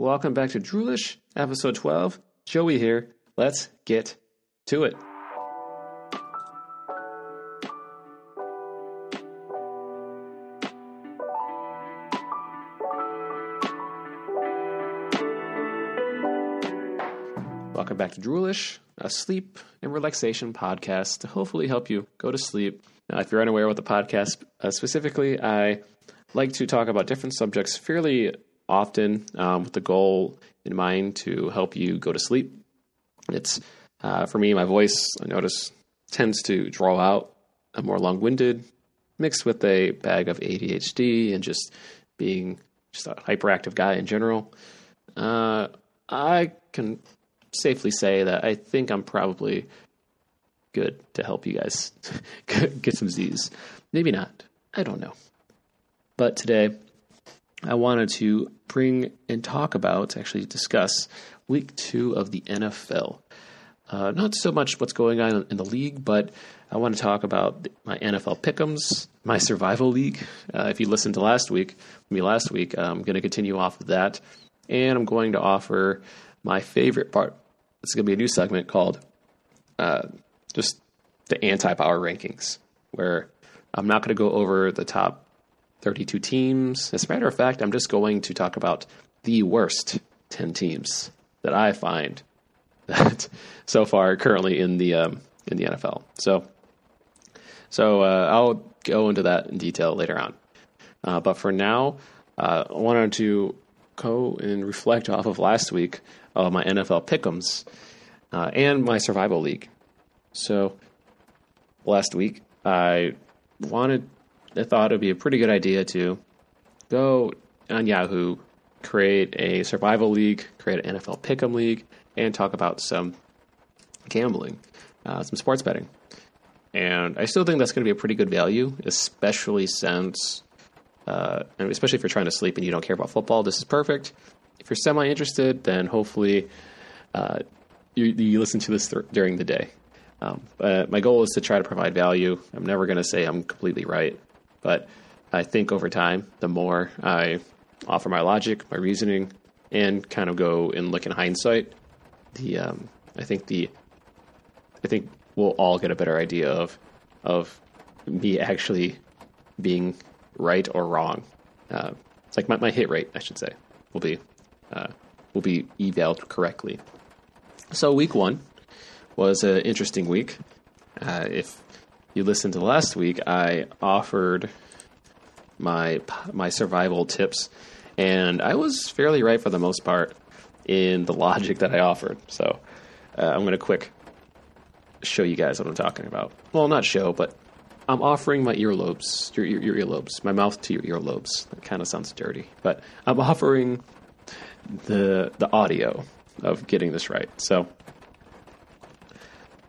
Welcome back to Droolish, episode 12. Joey here. Let's get to it. Welcome back to Droolish, a sleep and relaxation podcast to hopefully help you go to sleep. Now, if you're unaware with the podcast specifically, I like to talk about different subjects fairly often with the goal in mind to help you go to sleep. It's for me, my voice, I notice, tends to draw out. I'm more long-winded, mixed with a bag of ADHD and just being just a hyperactive guy in general. I can safely say that I think I'm probably good to help you guys get some Z's. Maybe not. I don't know. But today, I wanted to bring and talk about, actually discuss, Week 2 of the NFL. Not so much what's going on in the league, but I want to talk about my NFL Pick'ems, my survival league. If you listened to last week, I'm going to continue off of that, and I'm going to offer my favorite part. It's going to be a new segment called just the anti-power rankings, where I'm not going to go over the top 32 teams. As a matter of fact, I'm just going to talk about the worst 10 teams that I find that so far currently in the NFL. So I'll go into that in detail later on. But for now, I wanted to go and reflect off of last week of my NFL Pick'ems and my survival league. So last week, I thought it would be a pretty good idea to go on Yahoo, create a survival league, create an NFL Pick'em league, and talk about some gambling, some sports betting. And I still think that's going to be a pretty good value, especially since, and especially if you're trying to sleep and you don't care about football, this is perfect. If you're semi-interested, then hopefully you listen to this during the day. But my goal is to try to provide value. I'm never going to say I'm completely right. But I think over time, the more I offer my logic, my reasoning, and kind of go and look in hindsight, I think we'll all get a better idea of me actually being right or wrong. It's like my hit rate, I should say, will be evaluated correctly. So week one was an interesting week. If you listened to last week, I offered my survival tips, and I was fairly right for the most part in the logic that I offered. So I'm going to quick show you guys what I'm talking about. Well, not show, but I'm offering my earlobes, your earlobes, my mouth to your earlobes. That kind of sounds dirty, but I'm offering the audio of getting this right. So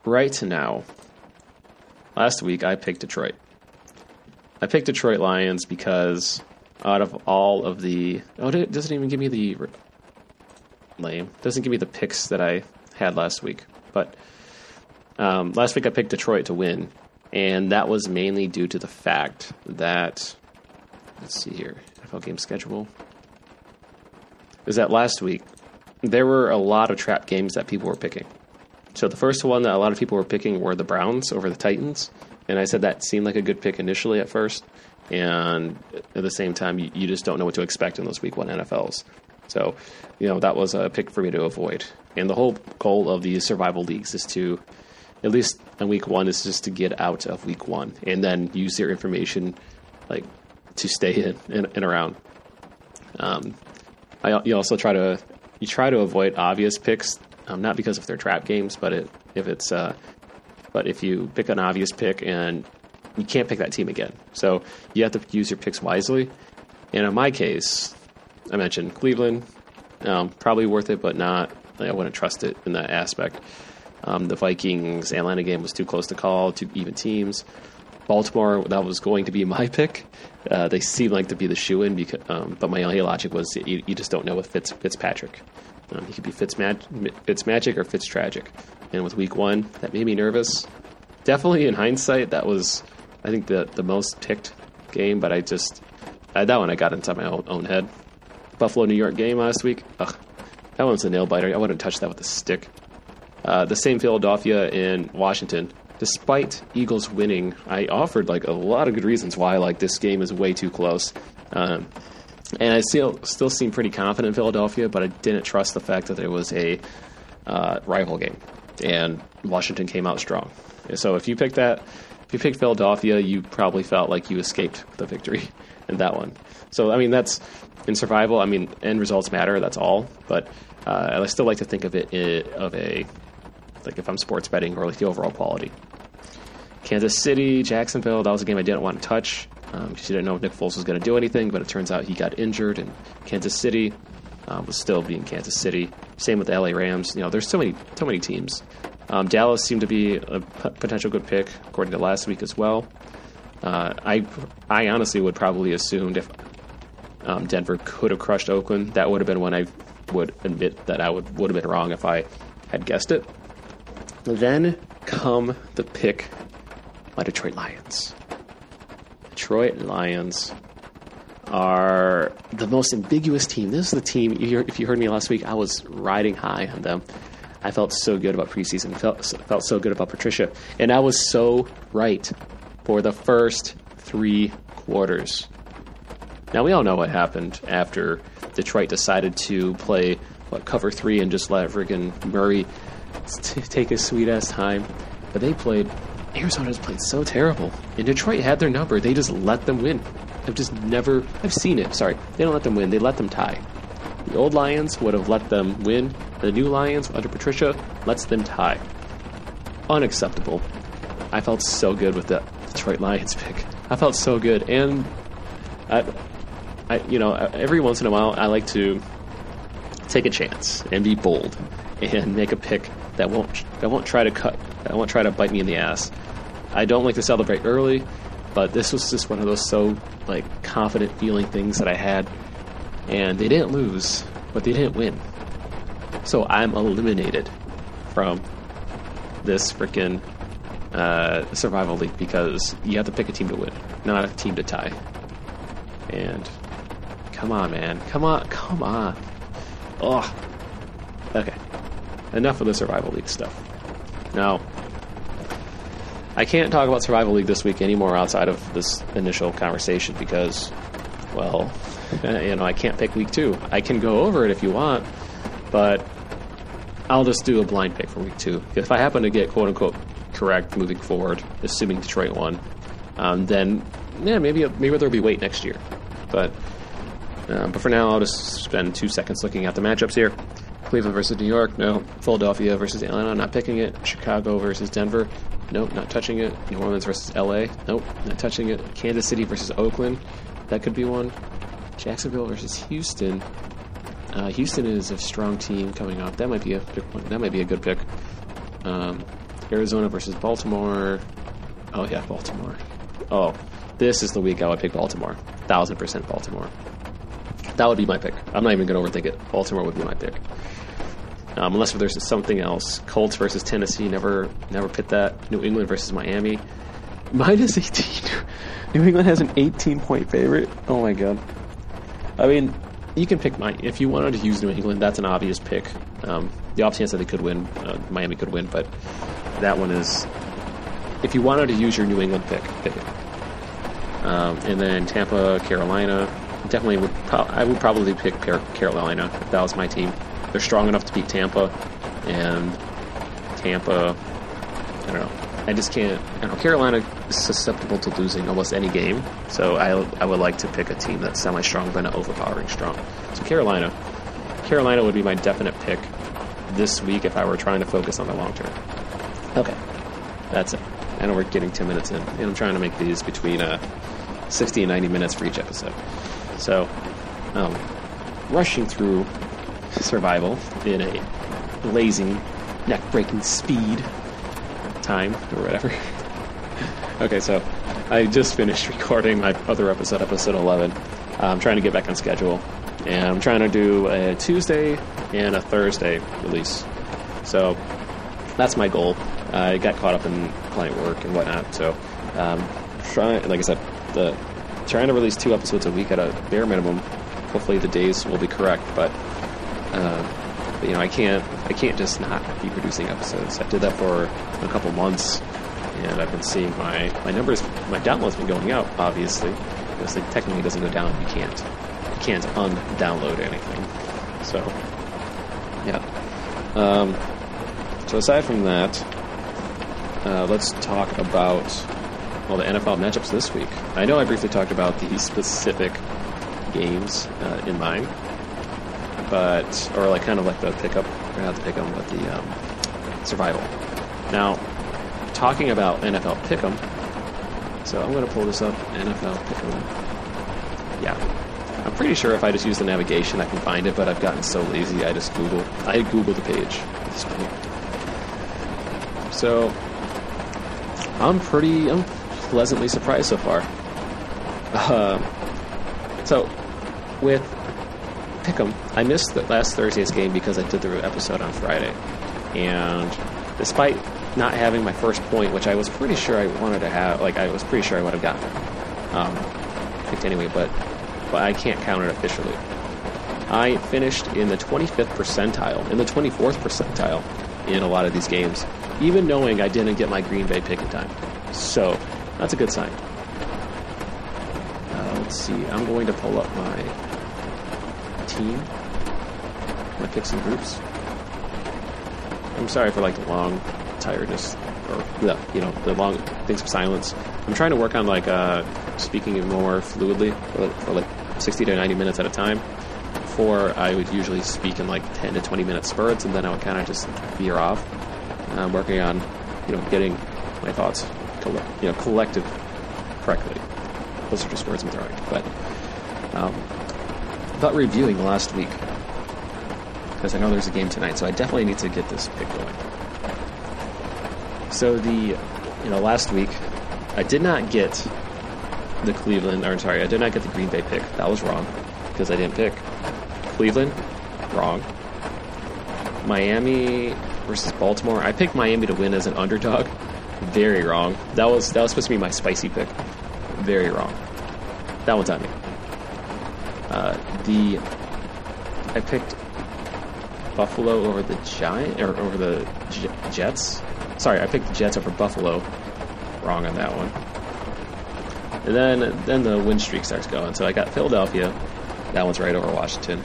right now, last week, I picked Detroit. I picked Detroit Lions because out of all of the... Oh, it doesn't even give me the... Lame. It doesn't give me the picks that I had last week. But last week, I picked Detroit to win. And that was mainly due to the fact that... Let's see here. NFL game schedule. Is that last week, there were a lot of trap games that people were picking. So the first one that a lot of people were picking were the Browns over the Titans. And I said that seemed like a good pick initially at first. And at the same time, you just don't know what to expect in those week one NFLs. So, that was a pick for me to avoid. And the whole goal of these survival leagues is to, at least in week one, is just to get out of week one and then use your information to stay in and around. You try to avoid obvious picks. Not because if they're trap games, but if you pick an obvious pick and you can't pick that team again, so you have to use your picks wisely. And in my case, I mentioned Cleveland, probably worth it, but not. I wouldn't trust it in that aspect. The Vikings Atlanta game was too close to call, two even teams. Baltimore, that was going to be my pick. They seem like to be the shoo-in, because, but my only logic was you just don't know with Fitzpatrick. He could be Fitzmagic or Fitztragic. And with week one, that made me nervous. Definitely in hindsight, that was, I think, the most picked game, but that one I got inside my own head. Buffalo, New York game last week. Ugh, that one's a nail biter. I wouldn't touch that with a stick. The same Philadelphia and Washington. Despite Eagles winning, I offered like a lot of good reasons why like this game is way too close. And I still seem pretty confident in Philadelphia, but I didn't trust the fact that it was a rival game. And Washington came out strong. So if you picked that, if you picked Philadelphia, you probably felt like you escaped the victory in that one. So, I mean, that's in survival. I mean, end results matter. That's all. But I still like to think of it of a, like if I'm sports betting or like the overall quality. Kansas City, Jacksonville, that was a game I didn't want to touch. Because you didn't know if Nick Foles was going to do anything, but it turns out he got injured, and Kansas City was still being Kansas City. Same with the LA Rams. You know, there's so many teams. Dallas seemed to be a potential good pick, according to last week as well. I honestly would probably assumed if Denver could have crushed Oakland, that would have been when I would admit that I would have been wrong if I had guessed it. Then come the pick by Detroit Lions. Detroit Lions are the most ambiguous team. This is the team, if you heard me last week, I was riding high on them. I felt so good about preseason, felt so good about Patricia, and I was so right for the first three quarters. Now, we all know what happened after Detroit decided to play, cover three and just let friggin' Murray take his sweet-ass time, but they played... Arizona's played so terrible, and Detroit had their number. They just let them win. I've seen it. Sorry, they don't let them win. They let them tie. The old Lions would have let them win. The new Lions under Patricia lets them tie. Unacceptable. I felt so good with the Detroit Lions pick. I felt so good, and I every once in a while I like to take a chance and be bold and make a pick that won't try to bite me in the ass. I don't like to celebrate early, but this was just one of those confident feeling things that I had, and they didn't lose, but they didn't win. So I'm eliminated from this freaking survival league because you have to pick a team to win, not a team to tie. And come on, man, come on. Ugh. Okay. Enough of the Survival League stuff. Now, I can't talk about Survival League this week anymore outside of this initial conversation because, I can't pick week two. I can go over it if you want, but I'll just do a blind pick for week two. If I happen to get quote-unquote correct moving forward, assuming Detroit won, then maybe there'll be weight next year. But for now, I'll just spend 2 seconds looking at the matchups here. Cleveland versus New York, no. Philadelphia versus Atlanta, not picking it. Chicago versus Denver, nope, not touching it. New Orleans versus LA, nope, not touching it. Kansas City versus Oakland, that could be one. Jacksonville versus Houston. Houston is a strong team coming up. That might be a good pick. Arizona versus Baltimore. Oh yeah, Baltimore. Oh, this is the week I would pick Baltimore. 1000% Baltimore. That would be my pick. I'm not even going to overthink it. Baltimore would be my pick. Unless there's something else. Colts versus Tennessee, never pit that. New England versus Miami. Minus 18. New England has an 18-point favorite. Oh, my God. I mean, you can pick Miami. If you wanted to use New England, that's an obvious pick. The off chance that they could win, Miami could win, but that one is... If you wanted to use your New England pick, pick it. And then Tampa, Carolina... Definitely I would probably pick Carolina if that was my team. They're strong enough to beat Tampa, and Tampa, I don't know. I just can't. I don't know. Carolina is susceptible to losing almost any game, so I would like to pick a team that's semi-strong but not overpowering strong. So Carolina would be my definite pick this week if I were trying to focus on the long term. Okay, that's it. I know we're getting 10 minutes in, and I'm trying to make these between 60 and 90 minutes for each episode. So, rushing through survival in a blazing, neck-breaking speed time, or whatever. Okay, so I just finished recording my other episode, episode 11. I'm trying to get back on schedule, and I'm trying to do a Tuesday and a Thursday release. So, that's my goal. I got caught up in client work and whatnot, so trying to release 2 episodes a week at a bare minimum, hopefully the days will be correct, but I can't just not be producing episodes. I did that for a couple months, and I've been seeing my numbers, my downloads been going up, obviously. This thing technically doesn't go down. You can't undownload anything. So, yeah. So aside from that, let's talk about the NFL matchups this week. I know I briefly talked about the specific games in mind, but the pickup, or not the pick'em, but the survival. Now, talking about NFL Pick'em, so I'm going to pull this up, NFL Pick'em. Yeah, I'm pretty sure if I just use the navigation I can find it, but I've gotten so lazy I Google the page at this point. So I'm pleasantly surprised so far. So with Pick'em, I missed the last Thursday's game because I did the episode on Friday, and despite not having my first point, which I was pretty sure I wanted to have, I was pretty sure I would have gotten picked anyway, but I can't count it officially. I finished in the 25th percentile, in the 24th percentile in a lot of these games, even knowing I didn't get my Green Bay pick in time. So that's a good sign. Let's see, I'm going to pull up my team, my picks and groups. I'm sorry for the long tiredness, or the long things of silence. I'm trying to work on speaking more fluidly for 60 to 90 minutes at a time. Before, I would usually speak in 10 to 20 minute spurts, and then I would kind of just veer off. And I'm working on getting my thoughts collected correctly. Those are just words I'm throwing. But reviewing last week, because I know there's a game tonight, so I definitely need to get this pick going. So last week, I did not get the Green Bay pick. That was wrong, because I didn't pick Cleveland. Wrong. Miami versus Baltimore. I picked Miami to win as an underdog. Very wrong. That was supposed to be my spicy pick. Very wrong. That one's on me. I picked Buffalo over the Giants, or over the Jets. Sorry, I picked the Jets over Buffalo. Wrong on that one. And then the win streak starts going. So I got Philadelphia. That one's right over Washington.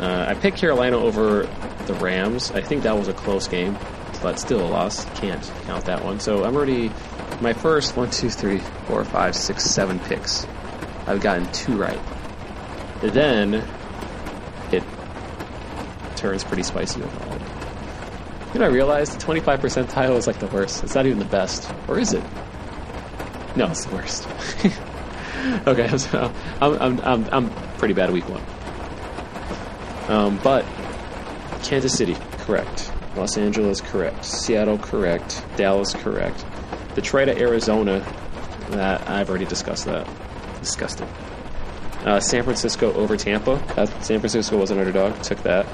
I picked Carolina over the Rams. I think that was a close game, but still a loss. Can't count that one. So I'm already... My first 1, 2, 3, 4, 5, 6, 7 picks. I've gotten 2 right. And then it turns pretty spicy overall. I realized the 25th percentile is the worst. It's not even the best. Or is it? No, it's the worst. Okay, so I'm pretty bad at week 1. But Kansas City, correct. Los Angeles, correct. Seattle, correct. Dallas, correct. Detroit at Arizona, that I've already discussed that. Disgusting. San Francisco over Tampa. San Francisco was an underdog. Took that.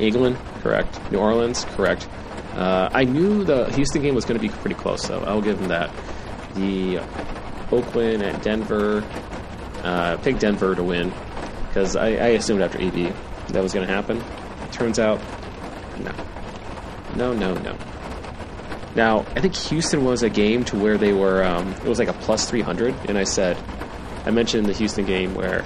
England, correct. New Orleans, correct. I knew the Houston game was going to be pretty close, though. I'll give them that. The Oakland at Denver. Picked Denver to win, because I assumed after AB that was going to happen. Turns out, no. Now, I think Houston was a game to where they were, it was a plus 300, and I mentioned the Houston game where,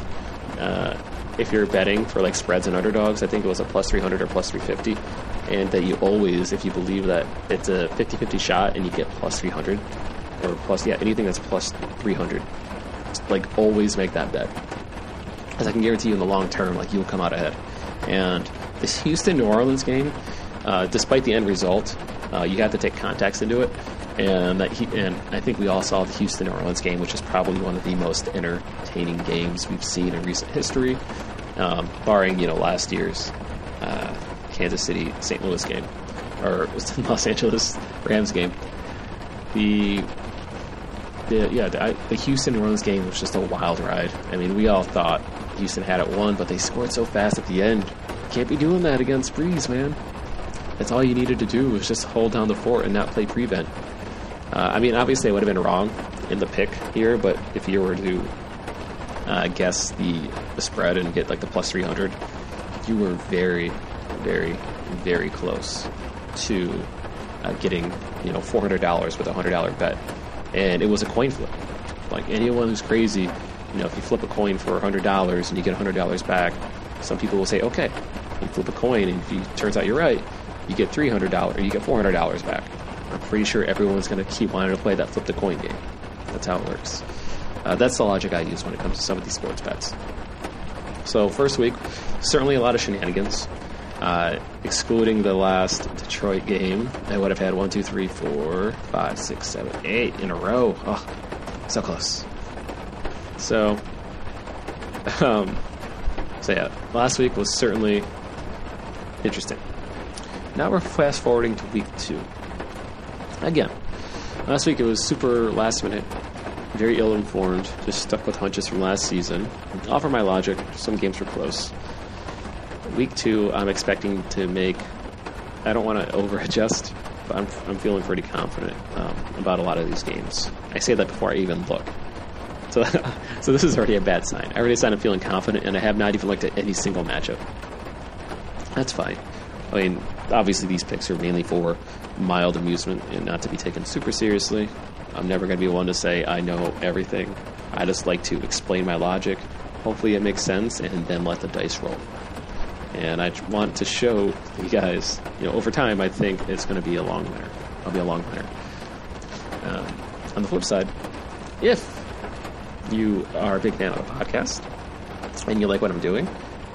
if you're betting for spreads and underdogs, I think it was a plus 300 or plus 350, and that you always, if you believe that it's a 50-50 shot and you get plus 300, or plus, anything that's plus 300, always make that bet. Because I can guarantee you in the long term, you'll come out ahead. And this Houston-New Orleans game, despite the end result, you have to take context into it, and I think we all saw the Houston-New Orleans game, which is probably one of the most entertaining games we've seen in recent history, barring last year's Kansas City-St. Louis game, or Los Angeles Rams game. The Houston-New Orleans game was just a wild ride. I mean, we all thought Houston had it won, but they scored so fast at the end. Can't be doing that against Brees, man. That's all you needed to do was just hold down the fort and not play prevent. Obviously I would have been wrong in the pick here, but if you were to guess the spread and get like the plus 300, you were very, very, very close to getting, you know, $400 with a $100 bet. And it was a coin flip. Like, anyone who's crazy, you know, if you flip a coin for $100 and you get $100 back, some people will say, okay, you flip a coin, and if it turns out you're right, you get $300, or you get $400 back. I'm pretty sure everyone's going to keep wanting to play that flip the coin game. That's how it works. That's the logic I use when it comes to some of these sports bets. So first week, certainly a lot of shenanigans. Excluding the last Detroit game, I would have had 1, 2, 3, 4, 5, 6, 7, 8 in a row. Oh, so close. So yeah, last week was certainly interesting. Now we're fast forwarding to week 2. Again, last week it was super last minute, very ill-informed, just stuck with hunches from last season. All for my logic, some games were close. Week 2, I'm expecting to make, I don't want to over-adjust, but I'm feeling pretty confident about a lot of these games. I say that before I even look. So this is already a bad sign. I already said I'm feeling confident, and I have not even looked at any single matchup. That's fine. I mean, obviously these picks are mainly for mild amusement and not to be taken super seriously. I'm never going to be one to say I know everything. I just like to explain my logic. Hopefully it makes sense, and then let the dice roll. And I want to show you guys, you know, over time, I think it's going to be a long winner. I'll be a long winner. On the flip side, if you are a big fan of the podcast and you like what I'm doing,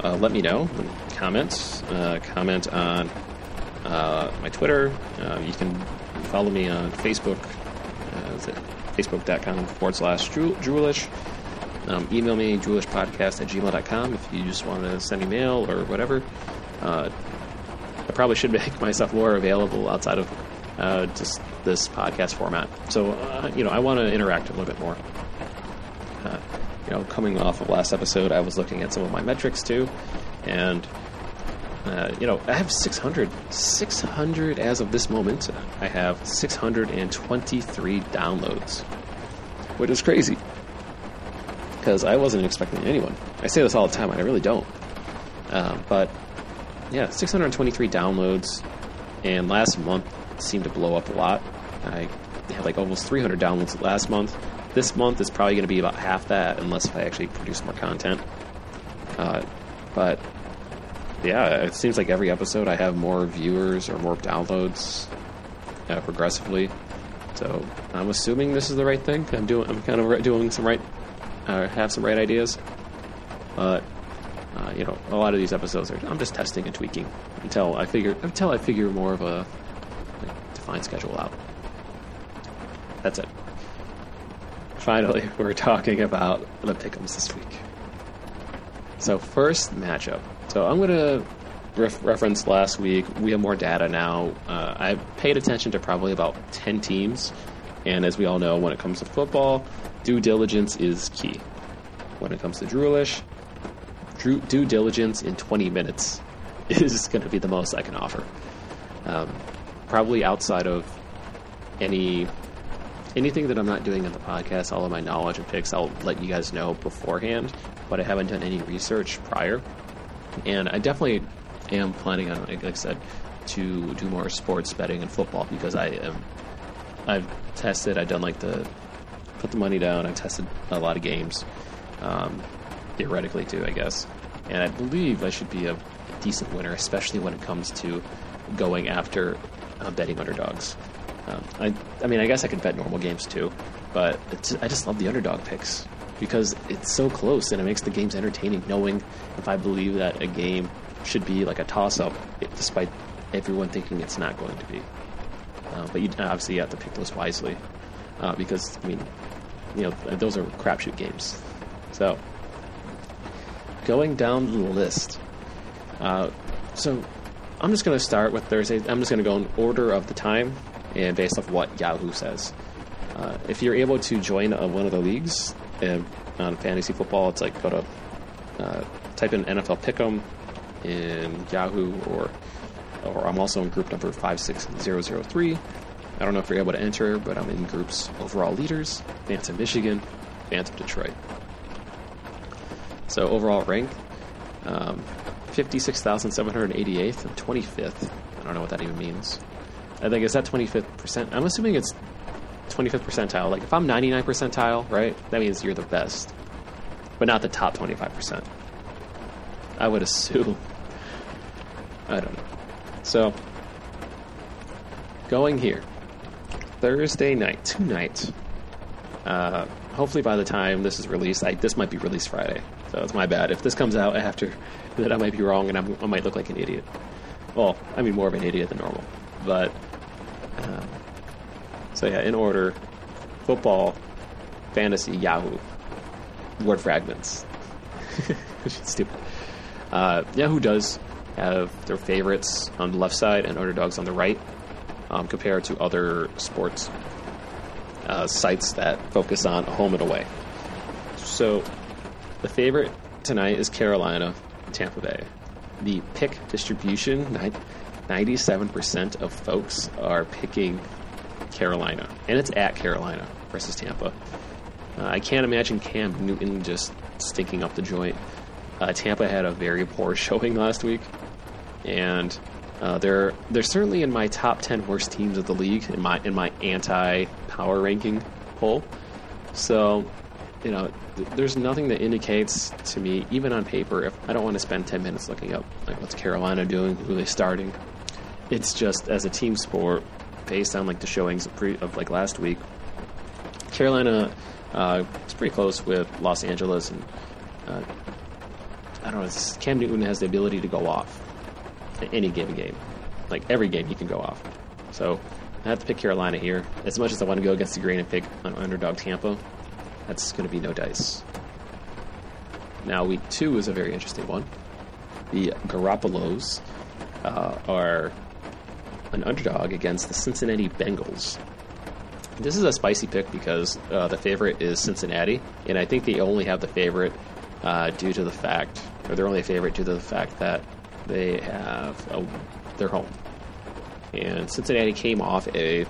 let me know. Comment on my Twitter. You can follow me on Facebook. Is it Facebook.com/jewelish? Email me, jewelishpodcast@gmail.com, if you just want to send email or whatever. I probably should make myself more available outside of just this podcast format. So, you know, I want to interact a little bit more. You know, coming off of last episode, I was looking at some of my metrics, too. And, you know, I have 600 as of this moment. I have 623 downloads, which is crazy, because I wasn't expecting anyone. I say this all the time, and I really don't. But, yeah, 623 downloads, and last month seemed to blow up a lot. I had like almost 300 downloads last month. This month is probably going to be about half that, unless if I actually produce more content. But, yeah, it seems like every episode I have more viewers or more downloads progressively. So I'm assuming this is the right thing. I'm kind of doing some right... have some right ideas, but you know, a lot of these episodes are, I'm just testing and tweaking until I figure more of a defined schedule out. That's it. Finally, we're talking about the pick'ems this week. So first matchup. So I'm gonna reference last week. We have more data now. I paid attention to probably about 10 teams, and as we all know, when it comes to football, due diligence is key. When it comes to Droolish, due diligence in 20 minutes is going to be the most I can offer. Probably outside of anything that I'm not doing in the podcast, all of my knowledge and picks, I'll let you guys know beforehand, but I haven't done any research prior. And I definitely am planning on, like I said, to do more sports betting and football, because I've put the money down. I tested a lot of games, theoretically too, I guess. And I believe I should be a decent winner, especially when it comes to going after betting underdogs. I mean, I guess I could bet normal games too, but I just love the underdog picks because it's so close and it makes the games entertaining. Knowing if I believe that a game should be like a toss-up, despite everyone thinking it's not going to be. But you obviously have to pick those wisely. Because, I mean, you know, those are crapshoot games. So, going down the list. So, I'm just going to start with Thursday. I'm just going to go in order of the time and based off what Yahoo says. If you're able to join one of the leagues on fantasy football, it's like go to type in NFL Pick'em in Yahoo, or I'm also in group number 56003. I don't know if you're able to enter, but I'm in groups overall leaders, Phantom Michigan, Phantom Detroit. So overall rank, 56,788th and 25th. I don't know what that even means. I think, is that 25th percent? I'm assuming it's 25th percentile. Like, if I'm 99 percentile, right, that means you're the best, but not the top 25%. I would assume. I don't know. So, going here, Thursday night, tonight. Hopefully by the time this is released, this might be released Friday. So it's my bad. If this comes out after, then I might be wrong, and I might look like an idiot. Well, I mean, more of an idiot than normal. But, so yeah, in order, football, fantasy, Yahoo, word fragments, which is stupid. Yahoo does have their favorites on the left side and underdogs on the right, compared to other sports sites that focus on home and away. So the favorite tonight is Carolina, Tampa Bay. The pick distribution, 97% of folks are picking Carolina, and it's at Carolina versus Tampa. I can't imagine Cam Newton just stinking up the joint. Tampa had a very poor showing last week, and they're certainly in my top 10 worst teams of the league in my anti-power ranking poll. So, you know, there's nothing that indicates to me, even on paper, if I don't want to spend 10 minutes looking up, like, what's Carolina doing, who are they starting? It's just, as a team sport, based on, like, the showings of last week, Carolina is pretty close with Los Angeles, and I don't know, Cam Newton has the ability to go off in any given game. Like, every game he can go off. So I have to pick Carolina here. As much as I want to go against the grain and pick an underdog Tampa, that's going to be no dice. Now, week 2 is a very interesting one. The Garoppolos are an underdog against the Cincinnati Bengals. This is a spicy pick because the favorite is Cincinnati, and I think they only have the favorite due to the fact, or they're only a favorite due to the fact that they have their home. And Cincinnati came off I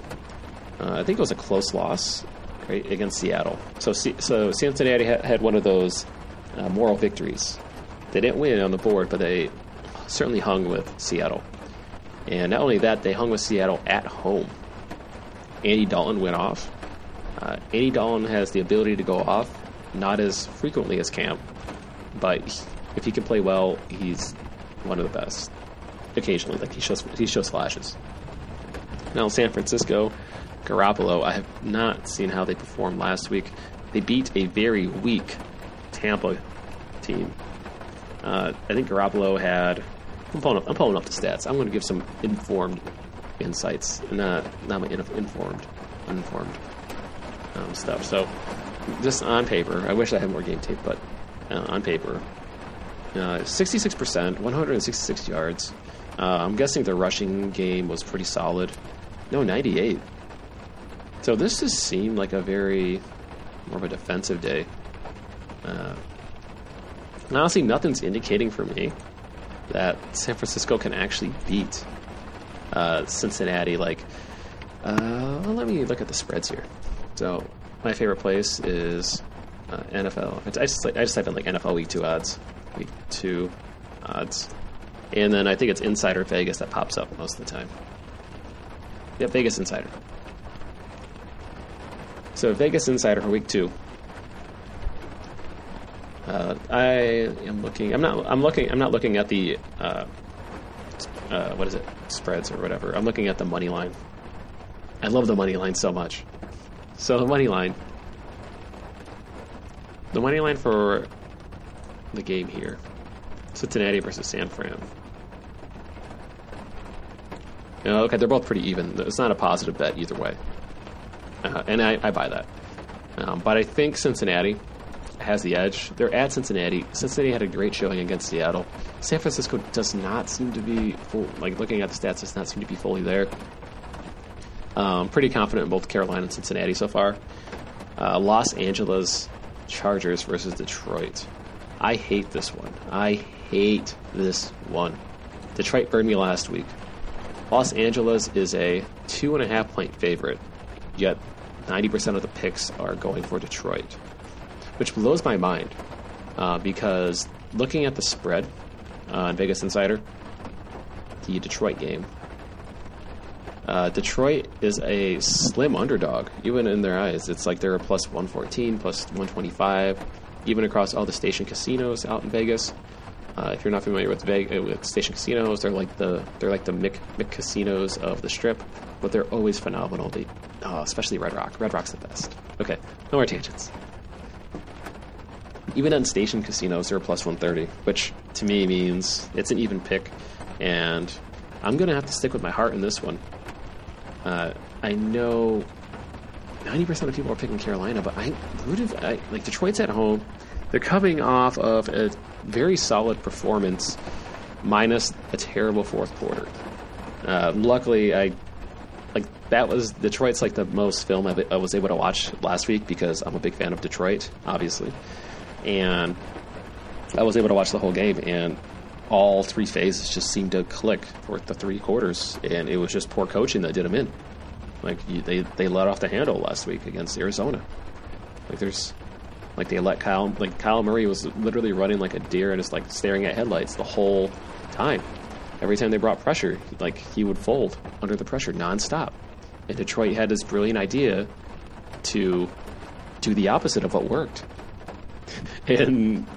think it was a close loss, right, against Seattle. So Cincinnati had one of those moral victories. They didn't win on the board, but they certainly hung with Seattle. And not only that, they hung with Seattle at home. Andy Dalton went off. Andy Dalton has the ability to go off, not as frequently as Cam, but if he can play well, he's one of the best. Occasionally, like, he shows flashes. Now, San Francisco, Garoppolo, I have not seen how they performed last week. They beat a very weak Tampa team. I think Garoppolo had... I'm pulling up the stats. I'm going to give some informed insights. Not my uninformed stuff. So, just on paper, I wish I had more game tape, but on paper, 66%, 166 yards. I'm guessing the rushing game was pretty solid. No, 98. So this just seemed like a more of a defensive day. And honestly, nothing's indicating for me that San Francisco can actually beat Cincinnati. Like, let me look at the spreads here. So my favorite place is NFL. I just type in, like, NFL Week 2 odds. Week 2 odds. And then I think it's Insider Vegas that pops up most of the time. Yeah, Vegas Insider. So Vegas Insider for Week 2. I'm not looking at the spreads or whatever. I'm looking at the money line. I love the money line so much. So the money line for the game here, Cincinnati versus San Fran. Okay, they're both pretty even. It's not a positive bet either way, and I buy that. But I think Cincinnati has the edge. They're at Cincinnati. Cincinnati had a great showing against Seattle. San Francisco does not seem to be full, like, looking at the stats, does not seem to be fully there. Pretty confident in both Carolina and Cincinnati so far. Los Angeles Chargers versus Detroit. I hate this one. Detroit burned me last week. Los Angeles is a 2.5-point favorite, yet 90% of the picks are going for Detroit, which blows my mind. because looking at the spread on Vegas Insider, the Detroit game, Detroit is a slim underdog, even in their eyes. It's like they're a plus 114, plus 125, even across all the Station Casinos out in Vegas. If you're not familiar with Station Casinos, they're like the Mick Casinos of the Strip, but they're always phenomenal. Especially Red Rock. Red Rock's the best. Okay, no more tangents. Even on Station Casinos, they're a plus 130, which to me means it's an even pick, and I'm going to have to stick with my heart in this one. I know 90% of people are picking Carolina, but Detroit's at home. They're coming off of a very solid performance, minus a terrible fourth quarter. Luckily, Detroit's like the most film I was able to watch last week because I'm a big fan of Detroit, obviously, and I was able to watch the whole game, and all three phases just seemed to click for the three quarters, and it was just poor coaching that did them in. They let off the handle last week against Arizona. They let Kyle Murray was literally running like a deer and just like staring at headlights the whole time. Every time they brought pressure, he would fold under the pressure nonstop. And Detroit had this brilliant idea to do the opposite of what worked. And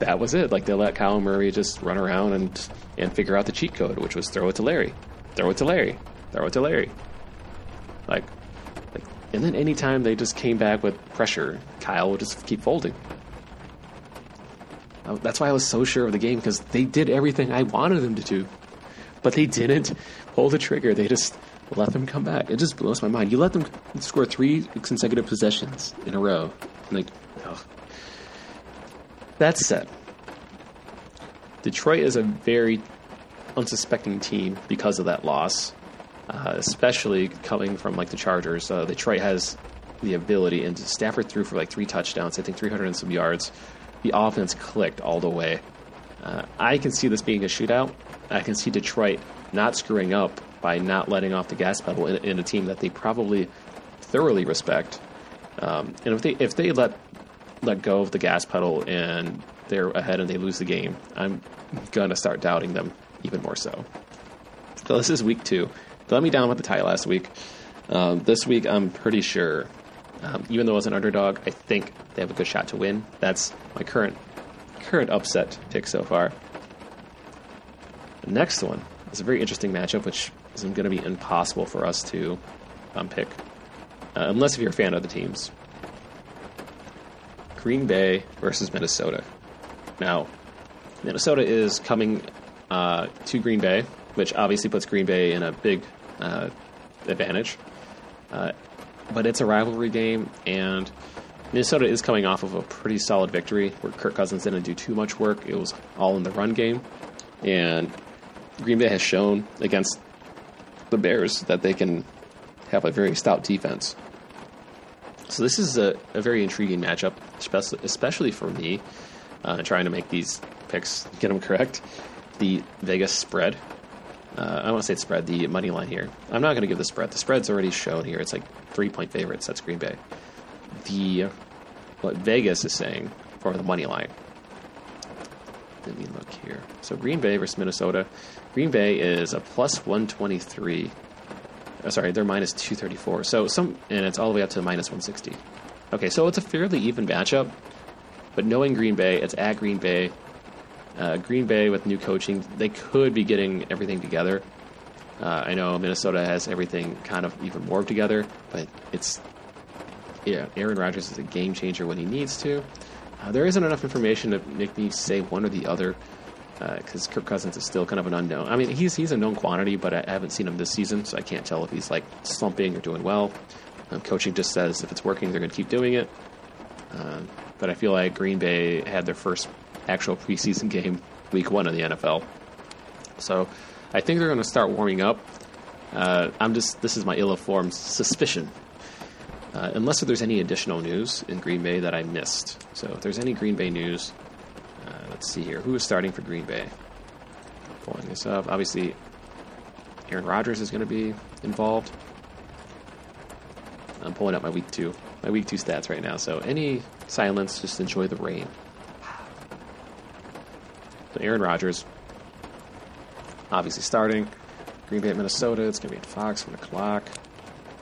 that was it. They let Kyle Murray just run around and figure out the cheat code, which was throw it to Larry. And then anytime they just came back with pressure, Kyle would just keep folding. That's why I was so sure of the game, because they did everything I wanted them to do. But they didn't pull the trigger. They just let them come back. It just blows my mind. You let them score three consecutive possessions in a row. That said, Detroit is a very unsuspecting team because of that loss, especially coming from the Chargers. Detroit has the ability, and Stafford threw for three touchdowns, I think 300 and some yards. The offense clicked all the way. I can see this being a shootout. I can see Detroit not screwing up by not letting off the gas pedal in a team that they probably thoroughly respect. And if they let go of the gas pedal and they're ahead and they lose the game, I'm going to start doubting them even more so. So this is week two. They let me down with the tie last week. This week, I'm pretty sure, even though as an underdog, I think they have a good shot to win. That's my current upset pick so far. The next one is a very interesting matchup, which is going to be impossible for us to pick, unless if you're a fan of the teams. Green Bay versus Minnesota. Now, Minnesota is coming to Green Bay, which obviously puts Green Bay in a big advantage. But it's a rivalry game, and Minnesota is coming off of a pretty solid victory where Kirk Cousins didn't do too much work. It was all in the run game. And Green Bay has shown against the Bears that they can have a very stout defense. So this is a very intriguing matchup, especially for me, trying to make these picks, get them correct. The Vegas spread. I want to say it's spread, the money line here. I'm not going to give the spread. The spread's already shown here. It's 3-point favorites. That's Green Bay. What Vegas is saying for the money line. Let me look here. So Green Bay versus Minnesota. Green Bay is a plus 123. Sorry, they're minus 234. And it's all the way up to minus 160. Okay, so it's a fairly even matchup. But knowing Green Bay, it's at Green Bay. Green Bay with new coaching, they could be getting everything together. I know Minnesota has everything kind of even more together, but Aaron Rodgers is a game changer when he needs to. There isn't enough information to make me say one or the other, because Kirk Cousins is still kind of an unknown. I mean, he's a known quantity, but I haven't seen him this season, so I can't tell if he's slumping or doing well. Coaching just says if it's working, they're going to keep doing it. But I feel like Green Bay had their first actual preseason game week one of the NFL, so I think they're going to start warming up. This is my ill-informed suspicion, unless there's any additional news in Green Bay that I missed. So if there's any Green Bay news, let's see here. Who is starting for Green Bay? Pulling this up. Obviously, Aaron Rodgers is going to be involved. I'm pulling up my week two stats right now. So any silence, just enjoy the rain. But Aaron Rodgers, obviously starting. Green Bay, Minnesota. It's going to be at Fox, 1 o'clock.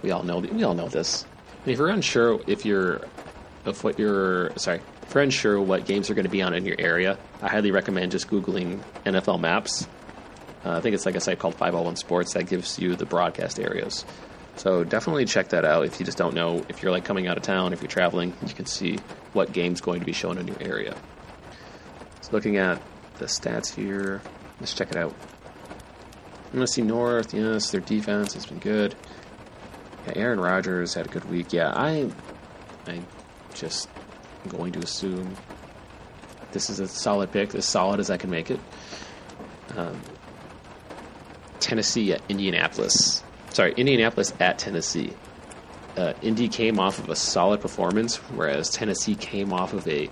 We all know this. And if you're unsure if you're unsure what games are going to be on in your area, I highly recommend just Googling NFL maps. I think it's like a site called 501 Sports that gives you the broadcast areas. So definitely check that out if you just don't know. If you're like coming out of town, if you're traveling, you can see what game's going to be shown in your area. So looking at the stats here, let's check it out. I'm going to see North. Yes, their defense has been good. Yeah, Aaron Rodgers had a good week. Yeah, I'm just going to assume this is a solid pick, as solid as I can make it. Tennessee at Indianapolis. Sorry, Indianapolis at Tennessee. Indy came off of a solid performance, whereas Tennessee came off of an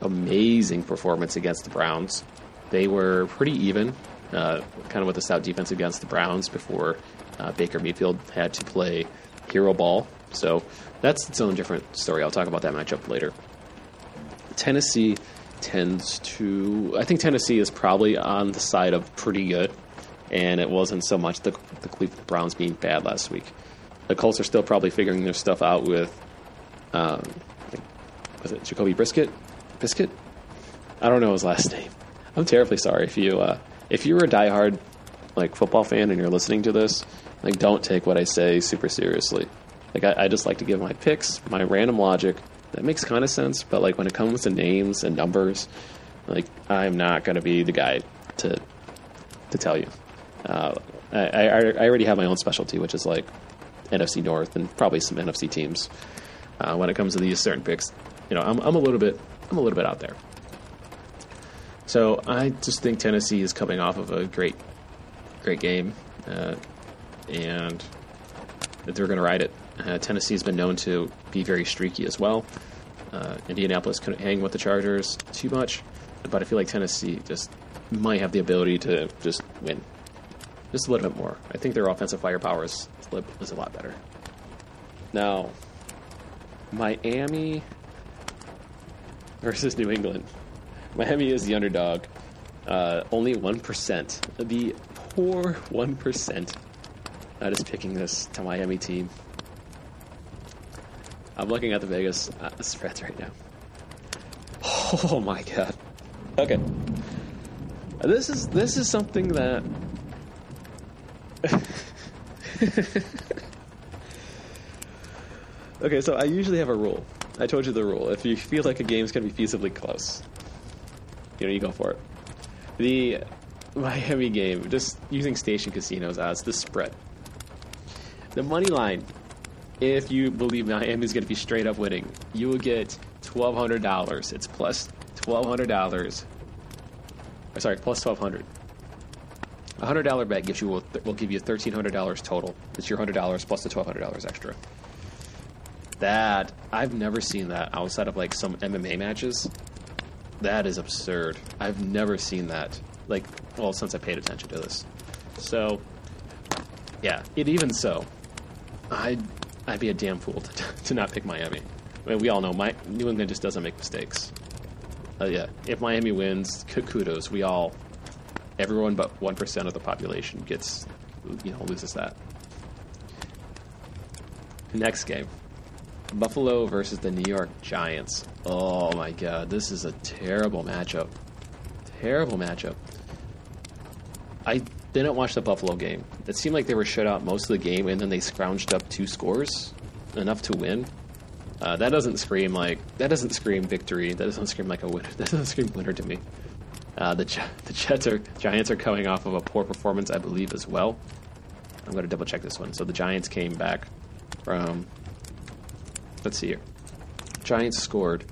amazing performance against the Browns. They were pretty even, kind of with a stout defense against the Browns before Baker Mayfield had to play hero ball. So that's its own different story. I'll talk about that matchup later. Tennessee tends to... I think Tennessee is probably on the side of pretty good, and it wasn't so much the Cleveland Browns being bad last week. The Colts are still probably figuring their stuff out with... was it Jacoby Brisket? Biscuit? I don't know his last name. I'm terribly sorry. If you were a diehard football fan and you're listening to this, don't take what I say super seriously. I just like to give my picks, my random logic. That makes kind of sense, but when it comes to names and numbers, I'm not going to be the guy to tell you. I already have my own specialty, which is NFC North and probably some NFC teams. When it comes to these certain picks, I'm a little bit out there. So I just think Tennessee is coming off of a great game, and they're going to ride it. Tennessee has been known to be very streaky as well. Indianapolis couldn't hang with the Chargers too much, but I feel like Tennessee just might have the ability to just win just a little bit more. I think their offensive firepower is a lot better. Now, Miami versus New England. Miami is the underdog. Only 1%. The poor 1%. That is picking this to Miami team. I'm looking at the Vegas spreads right now. Oh my god. Okay. This is something that Okay, so I usually have a rule. I told you the rule. If you feel like a game's going to be feasibly close, you go for it. The Miami game, just using Station Casinos as the spread. The money line, if you believe Miami's going to be straight up winning, you will get $1,200. It's plus $1,200. Sorry, plus $1,200. A $100 bet gives you will give you $1,300 total. It's your $100 plus the $1,200 extra. That, I've never seen that outside of some MMA matches. That is absurd. I've never seen that. Since I paid attention to this. So, yeah. Even so, I'd be a damn fool to not pick Miami. I mean, we all know New England just doesn't make mistakes. Yeah. If Miami wins, kudos. Everyone but 1% of the population gets, loses that. Next game. Buffalo versus the New York Giants. Oh my god, this is a terrible matchup. Terrible matchup. I didn't watch the Buffalo game. It seemed like they were shut out most of the game, and then they scrounged up 2 scores, enough to win. That doesn't scream victory. That doesn't scream like a winner. That doesn't scream winner to me. The Giants are coming off of a poor performance, I believe, as well. I'm going to double check this one. So the Giants came back from... Let's see here. Giants scored